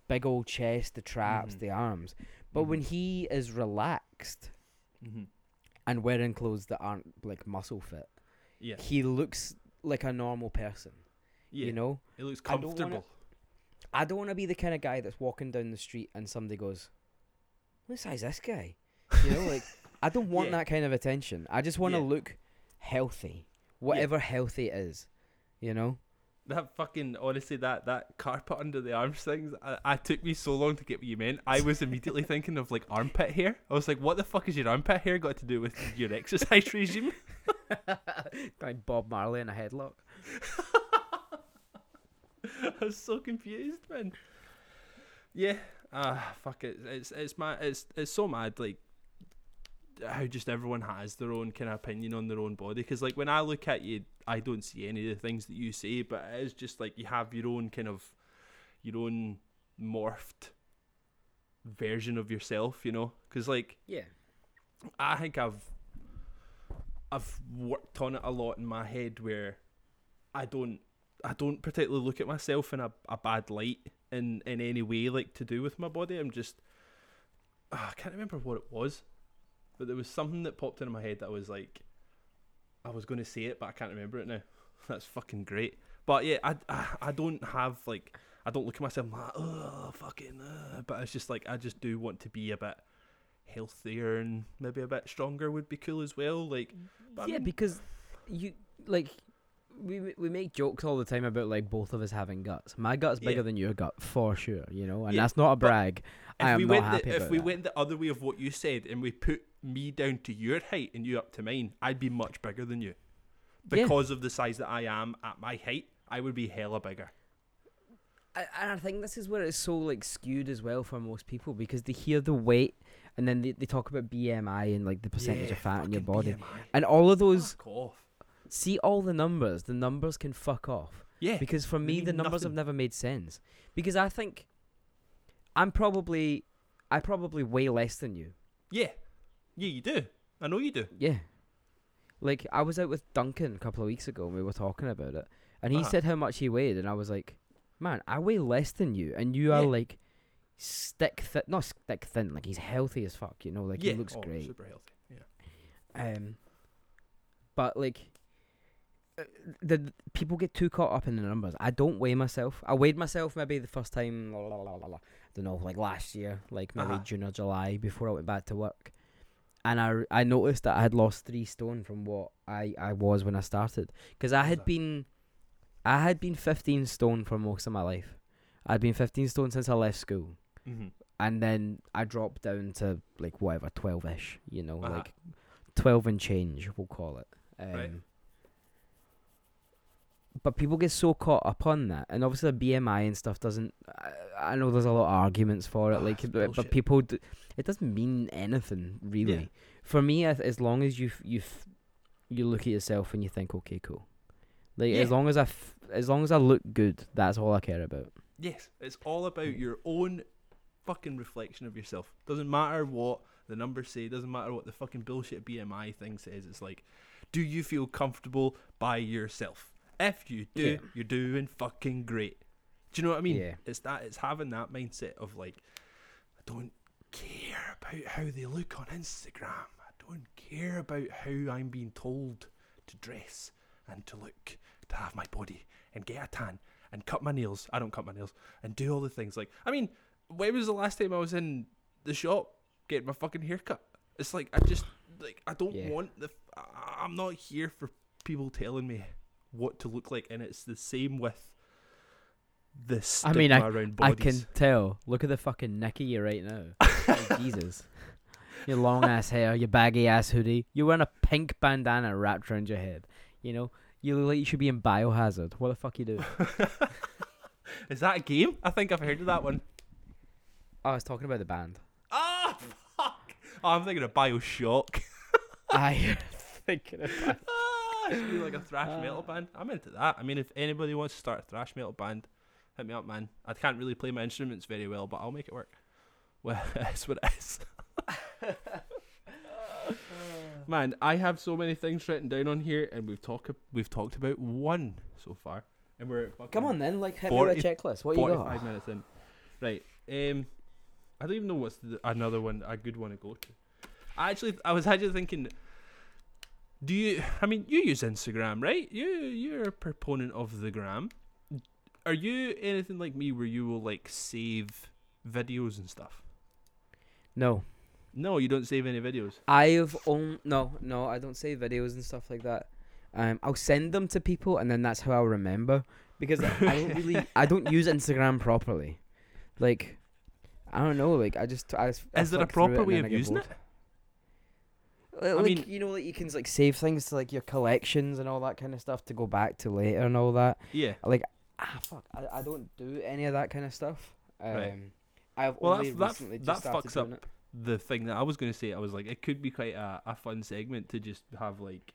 big old chest, the traps, the arms. But when he is relaxed and wearing clothes that aren't like muscle fit, he looks like a normal person. Yeah. You know? He looks comfortable. I don't want to be the kind of guy that's walking down the street and somebody goes, what size is this guy? You know, like, I don't want that kind of attention. I just want to look healthy, whatever healthy is, you know? That fucking, honestly, that carpet under the arms things, I took me so long to get what you meant. I was immediately thinking of, like, armpit hair. I was like, what the fuck is your armpit hair got to do with your exercise regime? Like Bob Marley in a headlock. I was so confused, man. Yeah. Fuck it. It's so mad, like, how just everyone has their own kind of opinion on their own body, because like when I look at you, I don't see any of the things that you see, but it's just like you have your own kind of your own morphed version of yourself, you know, because like, yeah, I think I've worked on it a lot in my head where I don't particularly look at myself in a bad light in any way, like to do with my body. I'm just I can't remember what it was, but there was something that popped into my head that I was like, I was going to say it, but I can't remember it now. That's fucking great. But yeah, I don't have, like, I don't look at myself like, oh, fucking, but it's just like, I just do want to be a bit healthier, and maybe a bit stronger would be cool as well. Like, but yeah, I mean, because you, like, we make jokes all the time about, like, both of us having guts. My gut's bigger than your gut, for sure, you know, and that's not a brag. If we went the other way of what you said, and we put me down to your height and you up to mine, I'd be much bigger than you because of the size that I am. At my height, I would be hella bigger. And I think this is where it's so like skewed as well for most people, because they hear the weight and then they talk about BMI and like the percentage of fat in your body, BMI. And all of those, fuck off. See, all the numbers can fuck off. Yeah, because for me the numbers have never made sense, because I think I probably weigh less than you. Yeah, you do. I know you do. Yeah. Like, I was out with Duncan a couple of weeks ago, and we were talking about it. And he said how much he weighed, and I was like, man, I weigh less than you. And you are, like, not stick thin. Like, he's healthy as fuck, you know? Like, he looks great. Yeah, super healthy. Yeah. But, like, the people get too caught up in the numbers. I don't weigh myself. I weighed myself maybe the first time, I don't know, like last year, like maybe June or July, before I went back to work. And I noticed that I had lost 3 stone from what I was when I started. Because I had been 15 stone for most of my life. I'd been 15 stone since I left school. Mm-hmm. And then I dropped down to, like, whatever, 12-ish, you know, like 12 and change, we'll call it. Right. But people get so caught up on that. And obviously the BMI and stuff doesn't... I know there's a lot of arguments for it, like, but people... it doesn't mean anything, really. Yeah. For me, as long as you look at yourself and you think, okay, cool. Like, as long as I look good, that's all I care about. Yes, it's all about your own fucking reflection of yourself. Doesn't matter what the numbers say, doesn't matter what the fucking bullshit BMI thing says. It's like, do you feel comfortable by yourself? If you do, you're doing fucking great. Do you know what I mean? Yeah. It's having that mindset of like, I don't care about how they look on Instagram. I don't care about how I'm being told to dress and to look, to have my body and get a tan and cut my nails. I don't cut my nails and do all the things. Like, I mean, when was the last time I was in the shop getting my fucking haircut? It's like, I just, like, I don't want the... I'm not here for people telling me what to look like, and it's the same with the stigma around bodies. I can tell. Look at the fucking neck of you right now. Oh, Jesus. Your long ass hair, your baggy ass hoodie. You're wearing a pink bandana wrapped around your head. You know, you look like you should be in Biohazard. What the fuck you do? Is that a game? I think I've heard of that one. I was talking about the band. Oh, fuck! Oh, I'm thinking of Bioshock. I'm thinking of Bioshock. Be like a thrash metal band. I'm into that. I mean, if anybody wants to start a thrash metal band, hit me up, man. I can't really play my instruments very well, but I'll make it work. Well, that's what it is. Man, I have so many things written down on here, and we've talked about one so far, and we're at fucking... Come on then, like, hit me with a checklist. What you got? 45 minutes in. Right. I don't even know what's another one, a good one to go to. I was actually thinking. Do you? I mean, you use Instagram, right? You're a proponent of the gram. Are you anything like me where you will like save videos and stuff? No, you don't save any videos. I don't save videos and stuff like that. I'll send them to people, and then that's how I'll remember. because I don't use Instagram properly. Like, I don't know. Like, I is there a proper way of using it? Like, I mean, you know, like you can like save things to like your collections and all that kind of stuff to go back to later and all that. Yeah. Like, I don't do any of that kind of stuff. Right. I've only recently just started that fucks doing up it. The thing that I was going to say. I was like, it could be quite a fun segment to just have like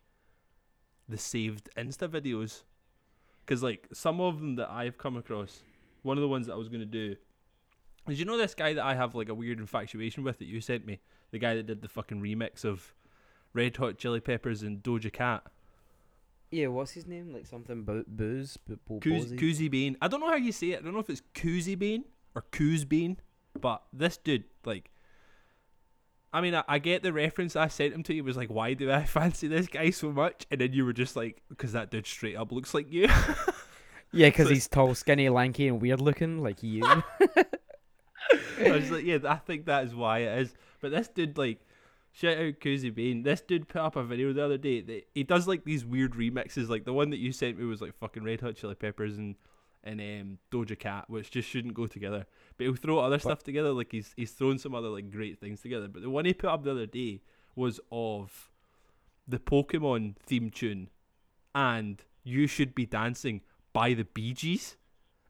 the saved Insta videos, because like some of them that I've come across. One of the ones that I was going to do is, you know, this guy that I have like a weird infatuation with that you sent me, the guy that did the fucking remix of Red Hot Chili Peppers and Doja Cat. Yeah, what's his name? Like something Booze? Couzi Bean. I don't know how you say it. I don't know if it's Couzi Bean or Couzi Bean, but this dude, like, I mean, I get the reference I sent him to. He was like, why do I fancy this guy so much? And then you were just like, because that dude straight up looks like you. Yeah, because he's tall, skinny, lanky, and weird looking, like you. I was like, yeah, I think that is why it is. But this dude, like, shout out Couzi Bean. This dude put up a video the other day that he does like these weird remixes. Like the one that you sent me was like fucking Red Hot Chili Peppers and Doja Cat, which just shouldn't go together. But he'll throw other stuff together. Like he's thrown some other like great things together. But the one he put up the other day was of the Pokemon theme tune and You Should Be Dancing by the Bee Gees.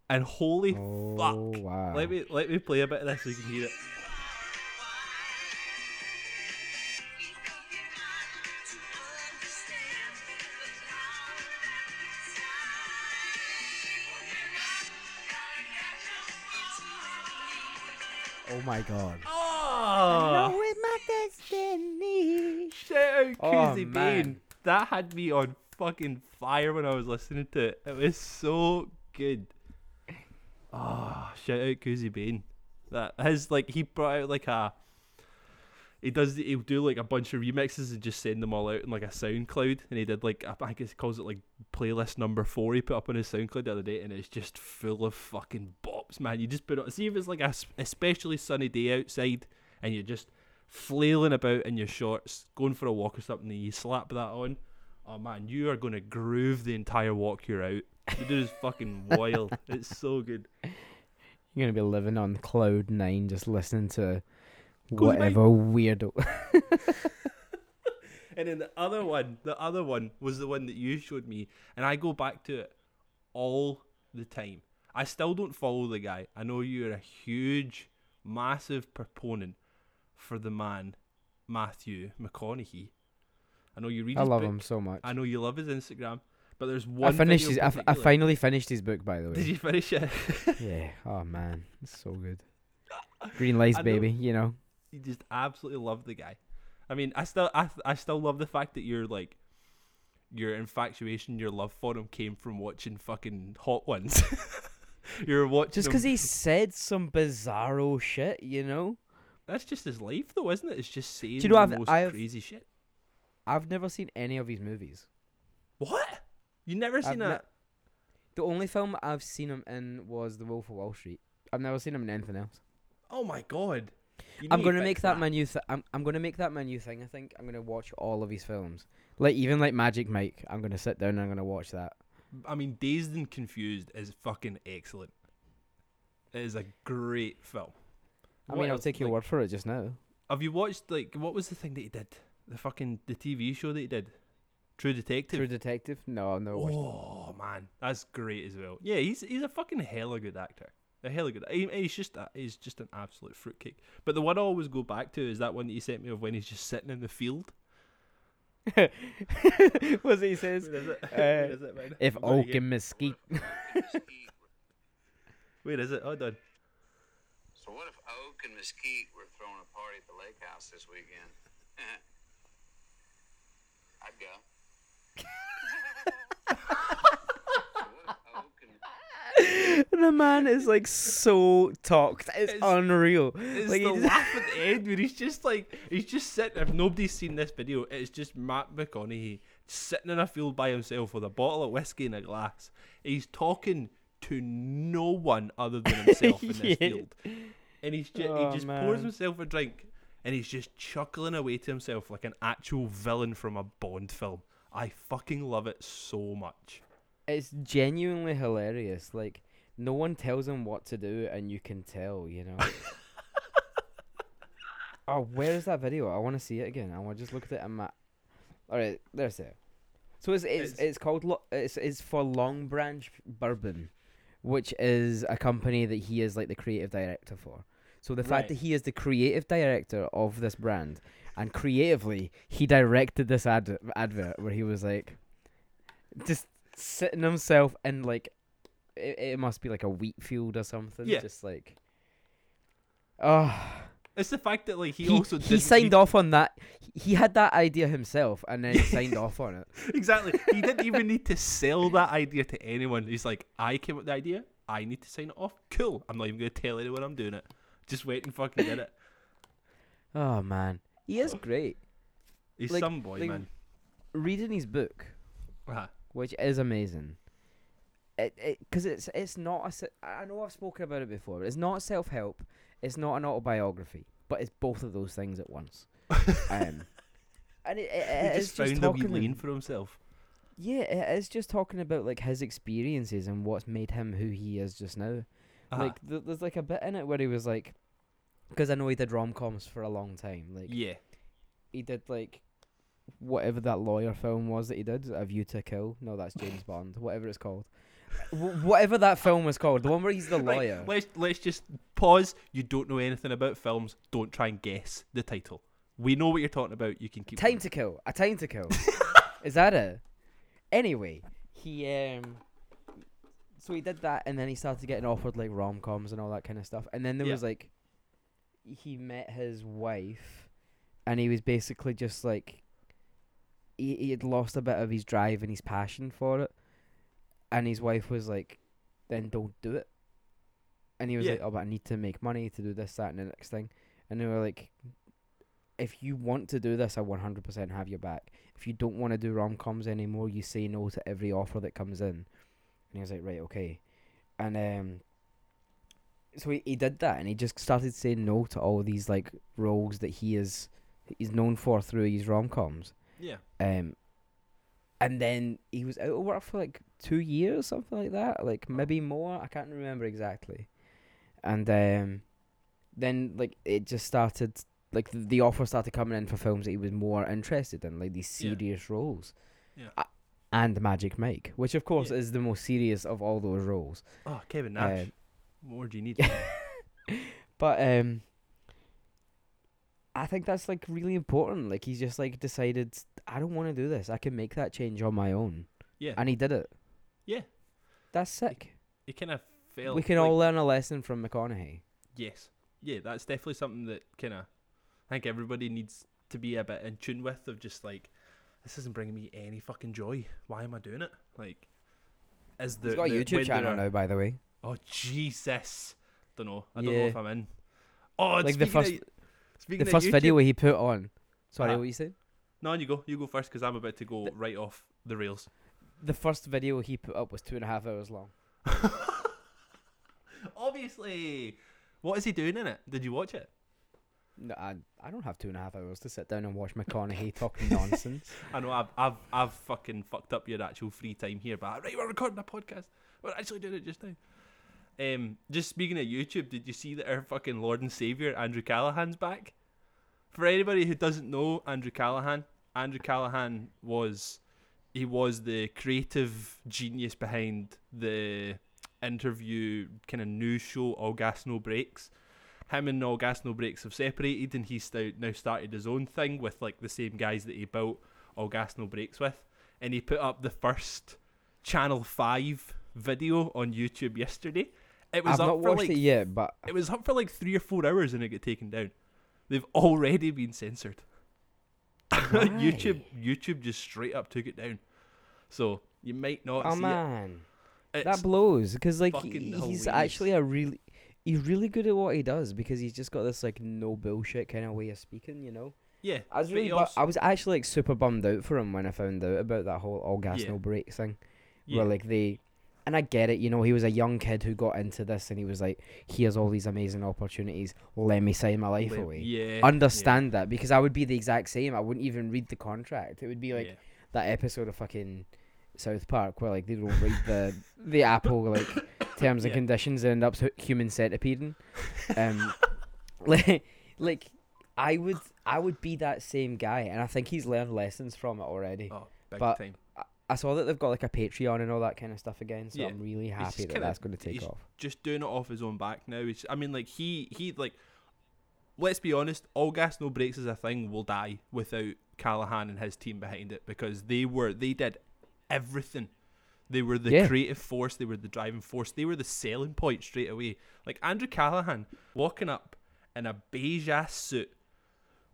And holy fuck. Wow. Let me play a bit of this so you can hear it. Oh my god. Oh, no, it matters than me. Shout out Couzi Bean. That had me on fucking fire when I was listening to it. It was so good. Oh, shout out Couzi Bean. That his like he brought out like a he'll do like a bunch of remixes and just send them all out in like a SoundCloud, and he did like I guess he calls it like playlist number 4 he put up on his SoundCloud the other day, and it's just full of fucking bops, man. You just put on, see if it's like a especially sunny day outside and you're just flailing about in your shorts going for a walk or something and you slap that on, oh man, you are going to groove the entire walk you're out. The dude is fucking wild. It's so good. You're going to be living on cloud 9 just listening to whatever weirdo. And then the other one was the one that you showed me, and I go back to it all the time. I still don't follow the guy. I know you're a huge, massive proponent for the man, Matthew McConaughey. I know you read his book. I love him so much. I know you love his Instagram, but there's one. I finally finished his book, by the way. Did you finish it? Yeah. Oh man, it's so good. Green Lights, baby. You know. You just absolutely love the guy. I mean, I still love the fact that you're like, your infatuation, your love for him came from watching fucking Hot Ones. You're watching just because he said some bizarro shit, you know. That's just his life, though, isn't it? It's just saying crazy shit. I've never seen any of his movies. What? You never seen that? The only film I've seen him in was The Wolf of Wall Street. I've never seen him in anything else. Oh my god. I'm gonna make that my new thing. I think I'm gonna watch all of his films, like even like Magic Mike. I'm gonna sit down and I'm gonna watch that. I mean, Dazed and Confused is fucking excellent. It is a great film. I'll take your word for it just now. Have you watched like what was the thing that he did? The TV show that he did, True Detective. No, I've never watched that. Oh man, that's great as well. Yeah, he's a fucking hella good actor. He's just an absolute fruitcake. But the one I always go back to is that one that you sent me of when he's just sitting in the field. What's it he says? If all can mesquite. Wait, is it? Hold on. So what if oak and mesquite were throwing a party at the lake house this weekend? I'd go. The man is like so talked. It's unreal. It's like, the laugh at the end where he's just sitting. If nobody's seen this video, it's just Matt McConaughey sitting in a field by himself with a bottle of whiskey and a glass. He's talking to no one other than himself in this field, and he just pours himself a drink and he's just chuckling away to himself like an actual villain from a Bond film. I fucking love it so much. it's genuinely hilarious. Like, no one tells him what to do, and you can tell, you know. Oh, where is that video? I want to see it again. I want to just look at it in my... All right, there's it. So it's called... It's for Long Branch Bourbon, which is a company that he is, like, the creative director for. So the fact that he is the creative director of this brand, and creatively, he directed this advert where he was, like, just sitting himself in, like... It must be, like, a wheat field or something. Yeah. Just, like... Oh... It's the fact that, like, he signed off on that. He had that idea himself, and then he signed off on it. Exactly. He didn't even need to sell that idea to anyone. He's like, I came up with the idea. I need to sign it off. Cool. I'm not even going to tell anyone I'm doing it. Just wait and fucking get it. Oh, man. He is great. He's like, some boy, like, man. Reading his book, which is amazing. Because it's not... I know I've spoken about it before, but it's not self-help. It's not an autobiography, but it's both of those things at once. And it is just talking... He lean for himself. Yeah, it is just talking about, like, his experiences and what's made him who he is just now. Like, there's, like, a bit in it where he was, like... Because I know he did rom-coms for a long time. Like, yeah. He did, like, whatever that lawyer film was that he did, A View to Kill. No, that's James Bond. Whatever it's called. Whatever that film was called, the one where he's the lawyer. Like, let's just pause. You don't know anything about films. Don't try and guess the title. We know what you're talking about. You can keep. Time to Kill. A Time to Kill. Is that it? Anyway, so he did that, and then he started getting offered, like, rom-coms and all that kind of stuff. And then there was, like, he met his wife, and he was basically just like he had lost a bit of his drive and his passion for it. And his wife was like, then don't do it. And he was like, oh, but I need to make money to do this, that, and the next thing. And they were like, if you want to do this, I 100% have your back. If you don't want to do rom-coms anymore, you say no to every offer that comes in. And he was like, right, okay. And so he did that, and he just started saying no to all these, like, roles that he's known for through his rom-coms. Yeah. And then he was out of work for, like, 2 years, something like that. Like, maybe more. I can't remember exactly. And then, like, it just started... Like, the offer started coming in for films that he was more interested in. Like, these serious roles. Yeah. And Magic Mike, which, of course, is the most serious of all those roles. Oh, Kevin Nash. What more do you need? But I think that's, like, really important. Like, he's just, like, decided... I don't want to do this. I can make that change on my own. Yeah. And he did it. Yeah. That's sick. He kind of failed. We can all learn a lesson from McConaughey. Yes. Yeah, that's definitely something that kind of... I think everybody needs to be a bit in tune with, of just like, this isn't bringing me any fucking joy. Why am I doing it? Like, is the... He's got a YouTube channel now, by the way. Oh, Jesus. Don't know. I don't know if I'm in. Oh, like the first video where he put on... Sorry, what you said? No, you go first, because I'm about to go right off the rails. The first video he put up was 2.5 hours long. Obviously. What is he doing in it? Did you watch it? No, I don't have 2.5 hours to sit down and watch McConaughey talking nonsense. I know, I've fucking fucked up your actual free time here, but right, we're recording a podcast. We're actually doing it just now. Just speaking of YouTube, did you see that our fucking Lord and Saviour, Andrew Callaghan's back? For anybody who doesn't know Andrew Callaghan was the creative genius behind the interview kind of news show All Gas No Breaks. Him and All Gas No Breaks have separated, and he's now started his own thing with, like, the same guys that he built All Gas No Breaks with. And he put up the first Channel 5 video on YouTube yesterday. It was It was up for like 3 or 4 hours, and it got taken down. They've already been censored. YouTube just straight up took it down. So you might not see it. It's that blows, because, like, he's actually he's really good at what he does, because he's just got this, like, no bullshit kind of way of speaking, you know? Yeah. I was actually, like, super bummed out for him when I found out about that whole All Gas No Breaks thing. Yeah. Where, like, and I get it, you know, he was a young kid who got into this, and he was like, here's all these amazing opportunities, let me sign my life away. Yeah, understand that, because I would be the exact same. I wouldn't even read the contract. It would be like that episode of fucking South Park, where like they don't read the Apple like terms and conditions and end up human centipeding. Like I would be that same guy, and I think he's learned lessons from it already. Oh, big time. I saw that they've got like a Patreon and all that kind of stuff again, so I'm really happy that that's going to take off. Just doing it off his own back now. I mean, like he like, let's be honest, All Gas No Breaks as a thing will die without Callaghan and his team behind it, because they did everything. They were the creative force. They were the driving force. They were the selling point straight away. Like Andrew Callaghan walking up in a beige ass suit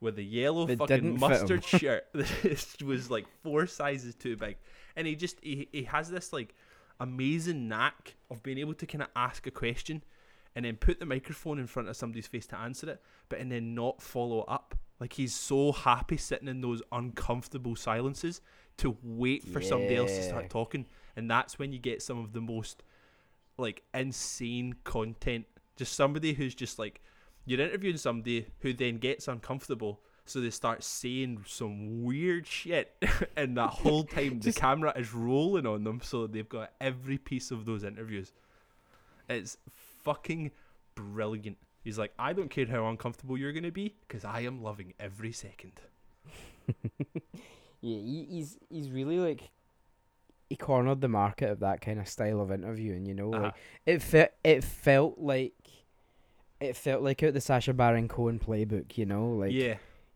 with a yellow fucking mustard shirt that was like 4 sizes too big, and he has this like amazing knack of being able to kind of ask a question and then put the microphone in front of somebody's face to answer it, but and then not follow up. Like he's so happy sitting in those uncomfortable silences to wait for somebody else to start talking, and that's when you get some of the most like insane content. Just somebody who's just like, you're interviewing somebody who then gets uncomfortable, so they start saying some weird shit, and that whole time the camera is rolling on them, so they've got every piece of those interviews. It's fucking brilliant. He's like, I don't care how uncomfortable you're gonna be, because I am loving every second. He's really like, he cornered the market of that kind of style of interviewing, you know. Like it felt like out the Sacha Baron Cohen playbook, you know. Like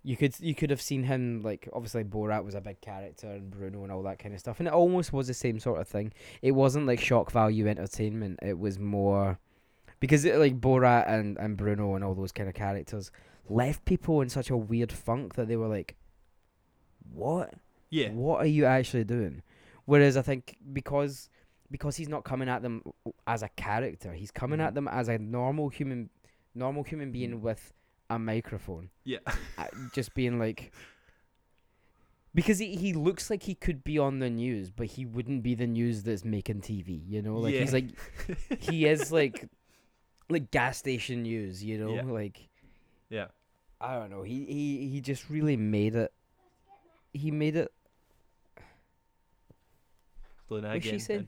you could have seen him, like obviously Borat was a big character and Bruno and all that kind of stuff, and it almost was the same sort of thing. It wasn't like shock value entertainment. It was more. Because like Borat and Bruno and all those kind of characters left people in such a weird funk that they were like, what? Yeah. What are you actually doing? Whereas I think because he's not coming at them as a character, he's coming at them as a normal human being with a microphone. Yeah. Just being like... Because he looks like he could be on the news, but he wouldn't be the news that's making TV, you know? Like he's like... He is like... Like gas station news, you know, I don't know. He just really made it. He made it. Luna again. She said,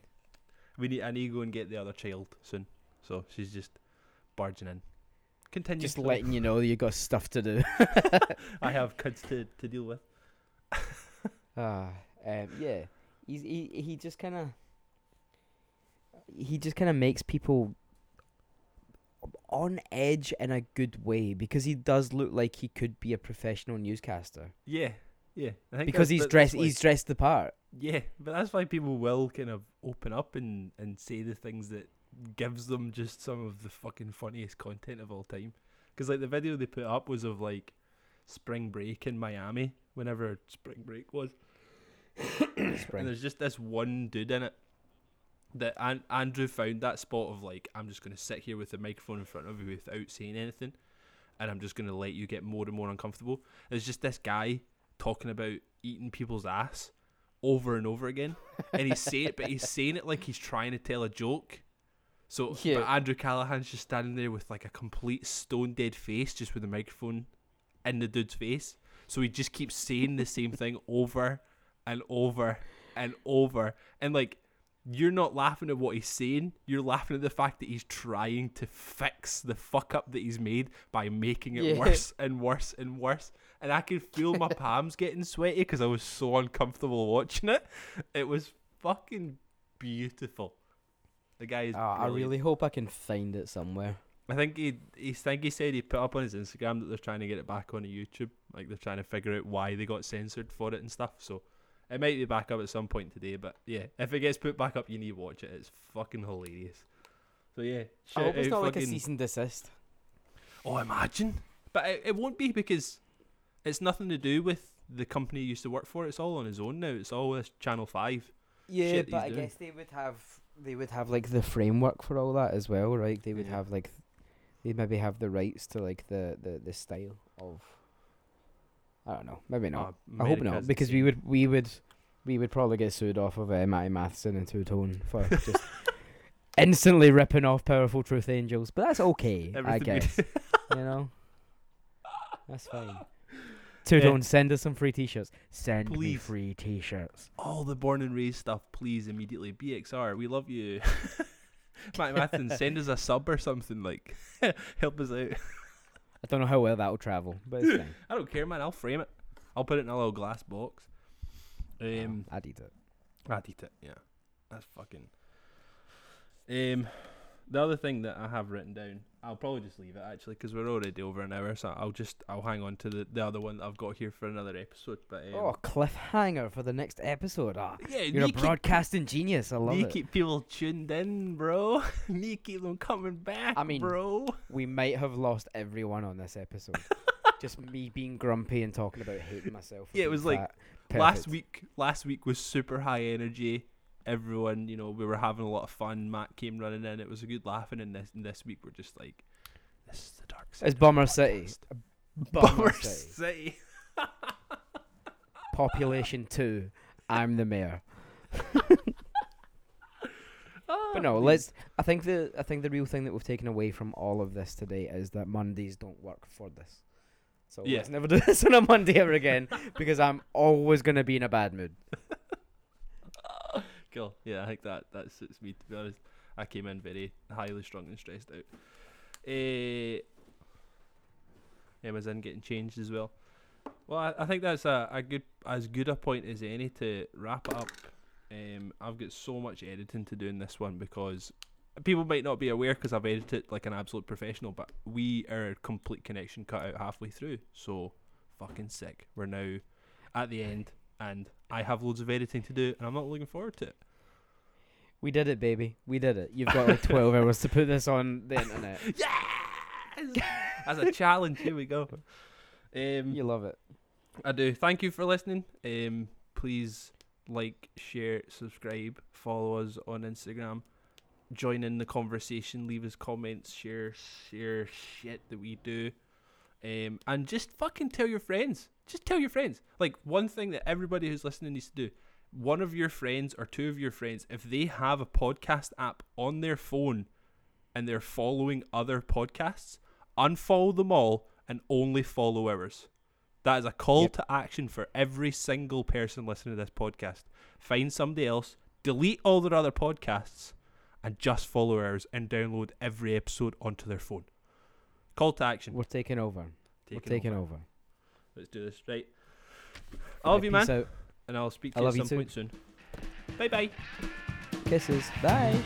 "I need to go and get the other child soon." So she's just barging in. Continue. Just letting you know that you got stuff to do. I have kids to deal with. Yeah. He just kind of makes people on edge in a good way, because he does look like he could be a professional newscaster. Yeah. I think because he's dressed the part. Yeah, but that's why people will kind of open up and say the things that gives them just some of the fucking funniest content of all time. Because like the video they put up was of like spring break in Miami, whenever spring break was. And there's just this one dude in it. That Andrew found that spot of like, I'm just going to sit here with the microphone in front of you without saying anything, and I'm just going to let you get more and more uncomfortable. There's just this guy talking about eating people's ass over and over again, and he's saying it, but he's saying it like he's trying to tell a joke. So but Andrew Callaghan's just standing there with like a complete stone dead face, just with the microphone in the dude's face. So he just keeps saying the same thing over and over and over, and like, you're not laughing at what he's saying. You're laughing at the fact that he's trying to fix the fuck up that he's made by making it worse and worse and worse. And I could feel my palms getting sweaty because I was so uncomfortable watching it. It was fucking beautiful. The guy is brilliant. I really hope I can find it somewhere. I think he said he put up on his Instagram that they're trying to get it back on YouTube. Like they're trying to figure out why they got censored for it and stuff. So it might be back up at some point today, but yeah, if it gets put back up, you need to watch it. It's fucking hilarious. So yeah, I hope it's not like a cease and desist. Oh, imagine. But it won't be, because it's nothing to do with the company he used to work for. It's all on his own now. It's all this Channel 5. Yeah, but I guess they would have like the framework for all that as well, right? They would have like, they maybe have the rights to like the style of. I don't know. Maybe not. I hope not, because we would probably get sued off of Matty Matheson and Two Tone for just instantly ripping off Powerful Truth Angels. But that's okay, I guess. You know, that's fine. Don't send us some free t-shirts. Send me free t-shirts. All the Born and Raised stuff, please, immediately. BXR, we love you. Matty Matheson, send us a sub or something. Like, help us out. I don't know how well that will travel, but it's fine. I don't care, man. I'll frame it. I'll put it in a little glass box. I'd eat it. Yeah. That's fucking... the other thing that I have written down, I'll probably just leave it, actually, because we're already over an hour, so I'll hang on to the other one that I've got here for another episode. But cliffhanger for the next episode. You're a broadcasting genius. I love it. You keep people tuned in, bro. You keep them coming back, bro. We might have lost everyone on this episode. Just me being grumpy and talking about hating myself. Yeah, it was like last week was super high energy. Everyone, we were having a lot of fun. Matt came running in. It was a good laugh. And this week, we're just like, this is the dark side. It's Bummer City. Bummer City. Population 2. I'm the mayor. But no, I think the real thing that we've taken away from all of this today is that Mondays don't work for this. So let's never do this on a Monday ever again, because I'm always going to be in a bad mood. Cool. Yeah, I think that suits me, to be honest. I came in very highly strung and stressed out. Emma's in getting changed as well. Well, I think that's as good a point as any to wrap it up. I've got so much editing to do in this one, because people might not be aware, because I've edited like an absolute professional, but our complete connection cut out halfway through. So fucking sick. We're now at the end. And I have loads of editing to do, and I'm not looking forward to it. We did it, baby. We did it. You've got like 12 hours to put this on the internet. Yes! As a challenge, here we go. You love it. I do. Thank you for listening. Please like, share, subscribe, follow us on Instagram. Join in the conversation. Leave us comments. Share shit that we do. And just fucking tell your friends. Like, one thing that everybody who's listening needs to do, one of your friends or two of your friends, if they have a podcast app on their phone and they're following other podcasts, unfollow them all and only follow ours. That is a call to action for every single person listening to this podcast. Find somebody else, delete all their other podcasts, and just follow ours and download every episode onto their phone. Call to action. We're taking over. We're taking over. Let's do this. Right. I love you, man. Out. And I'll speak to you at some point soon. Bye-bye. Kisses. Bye.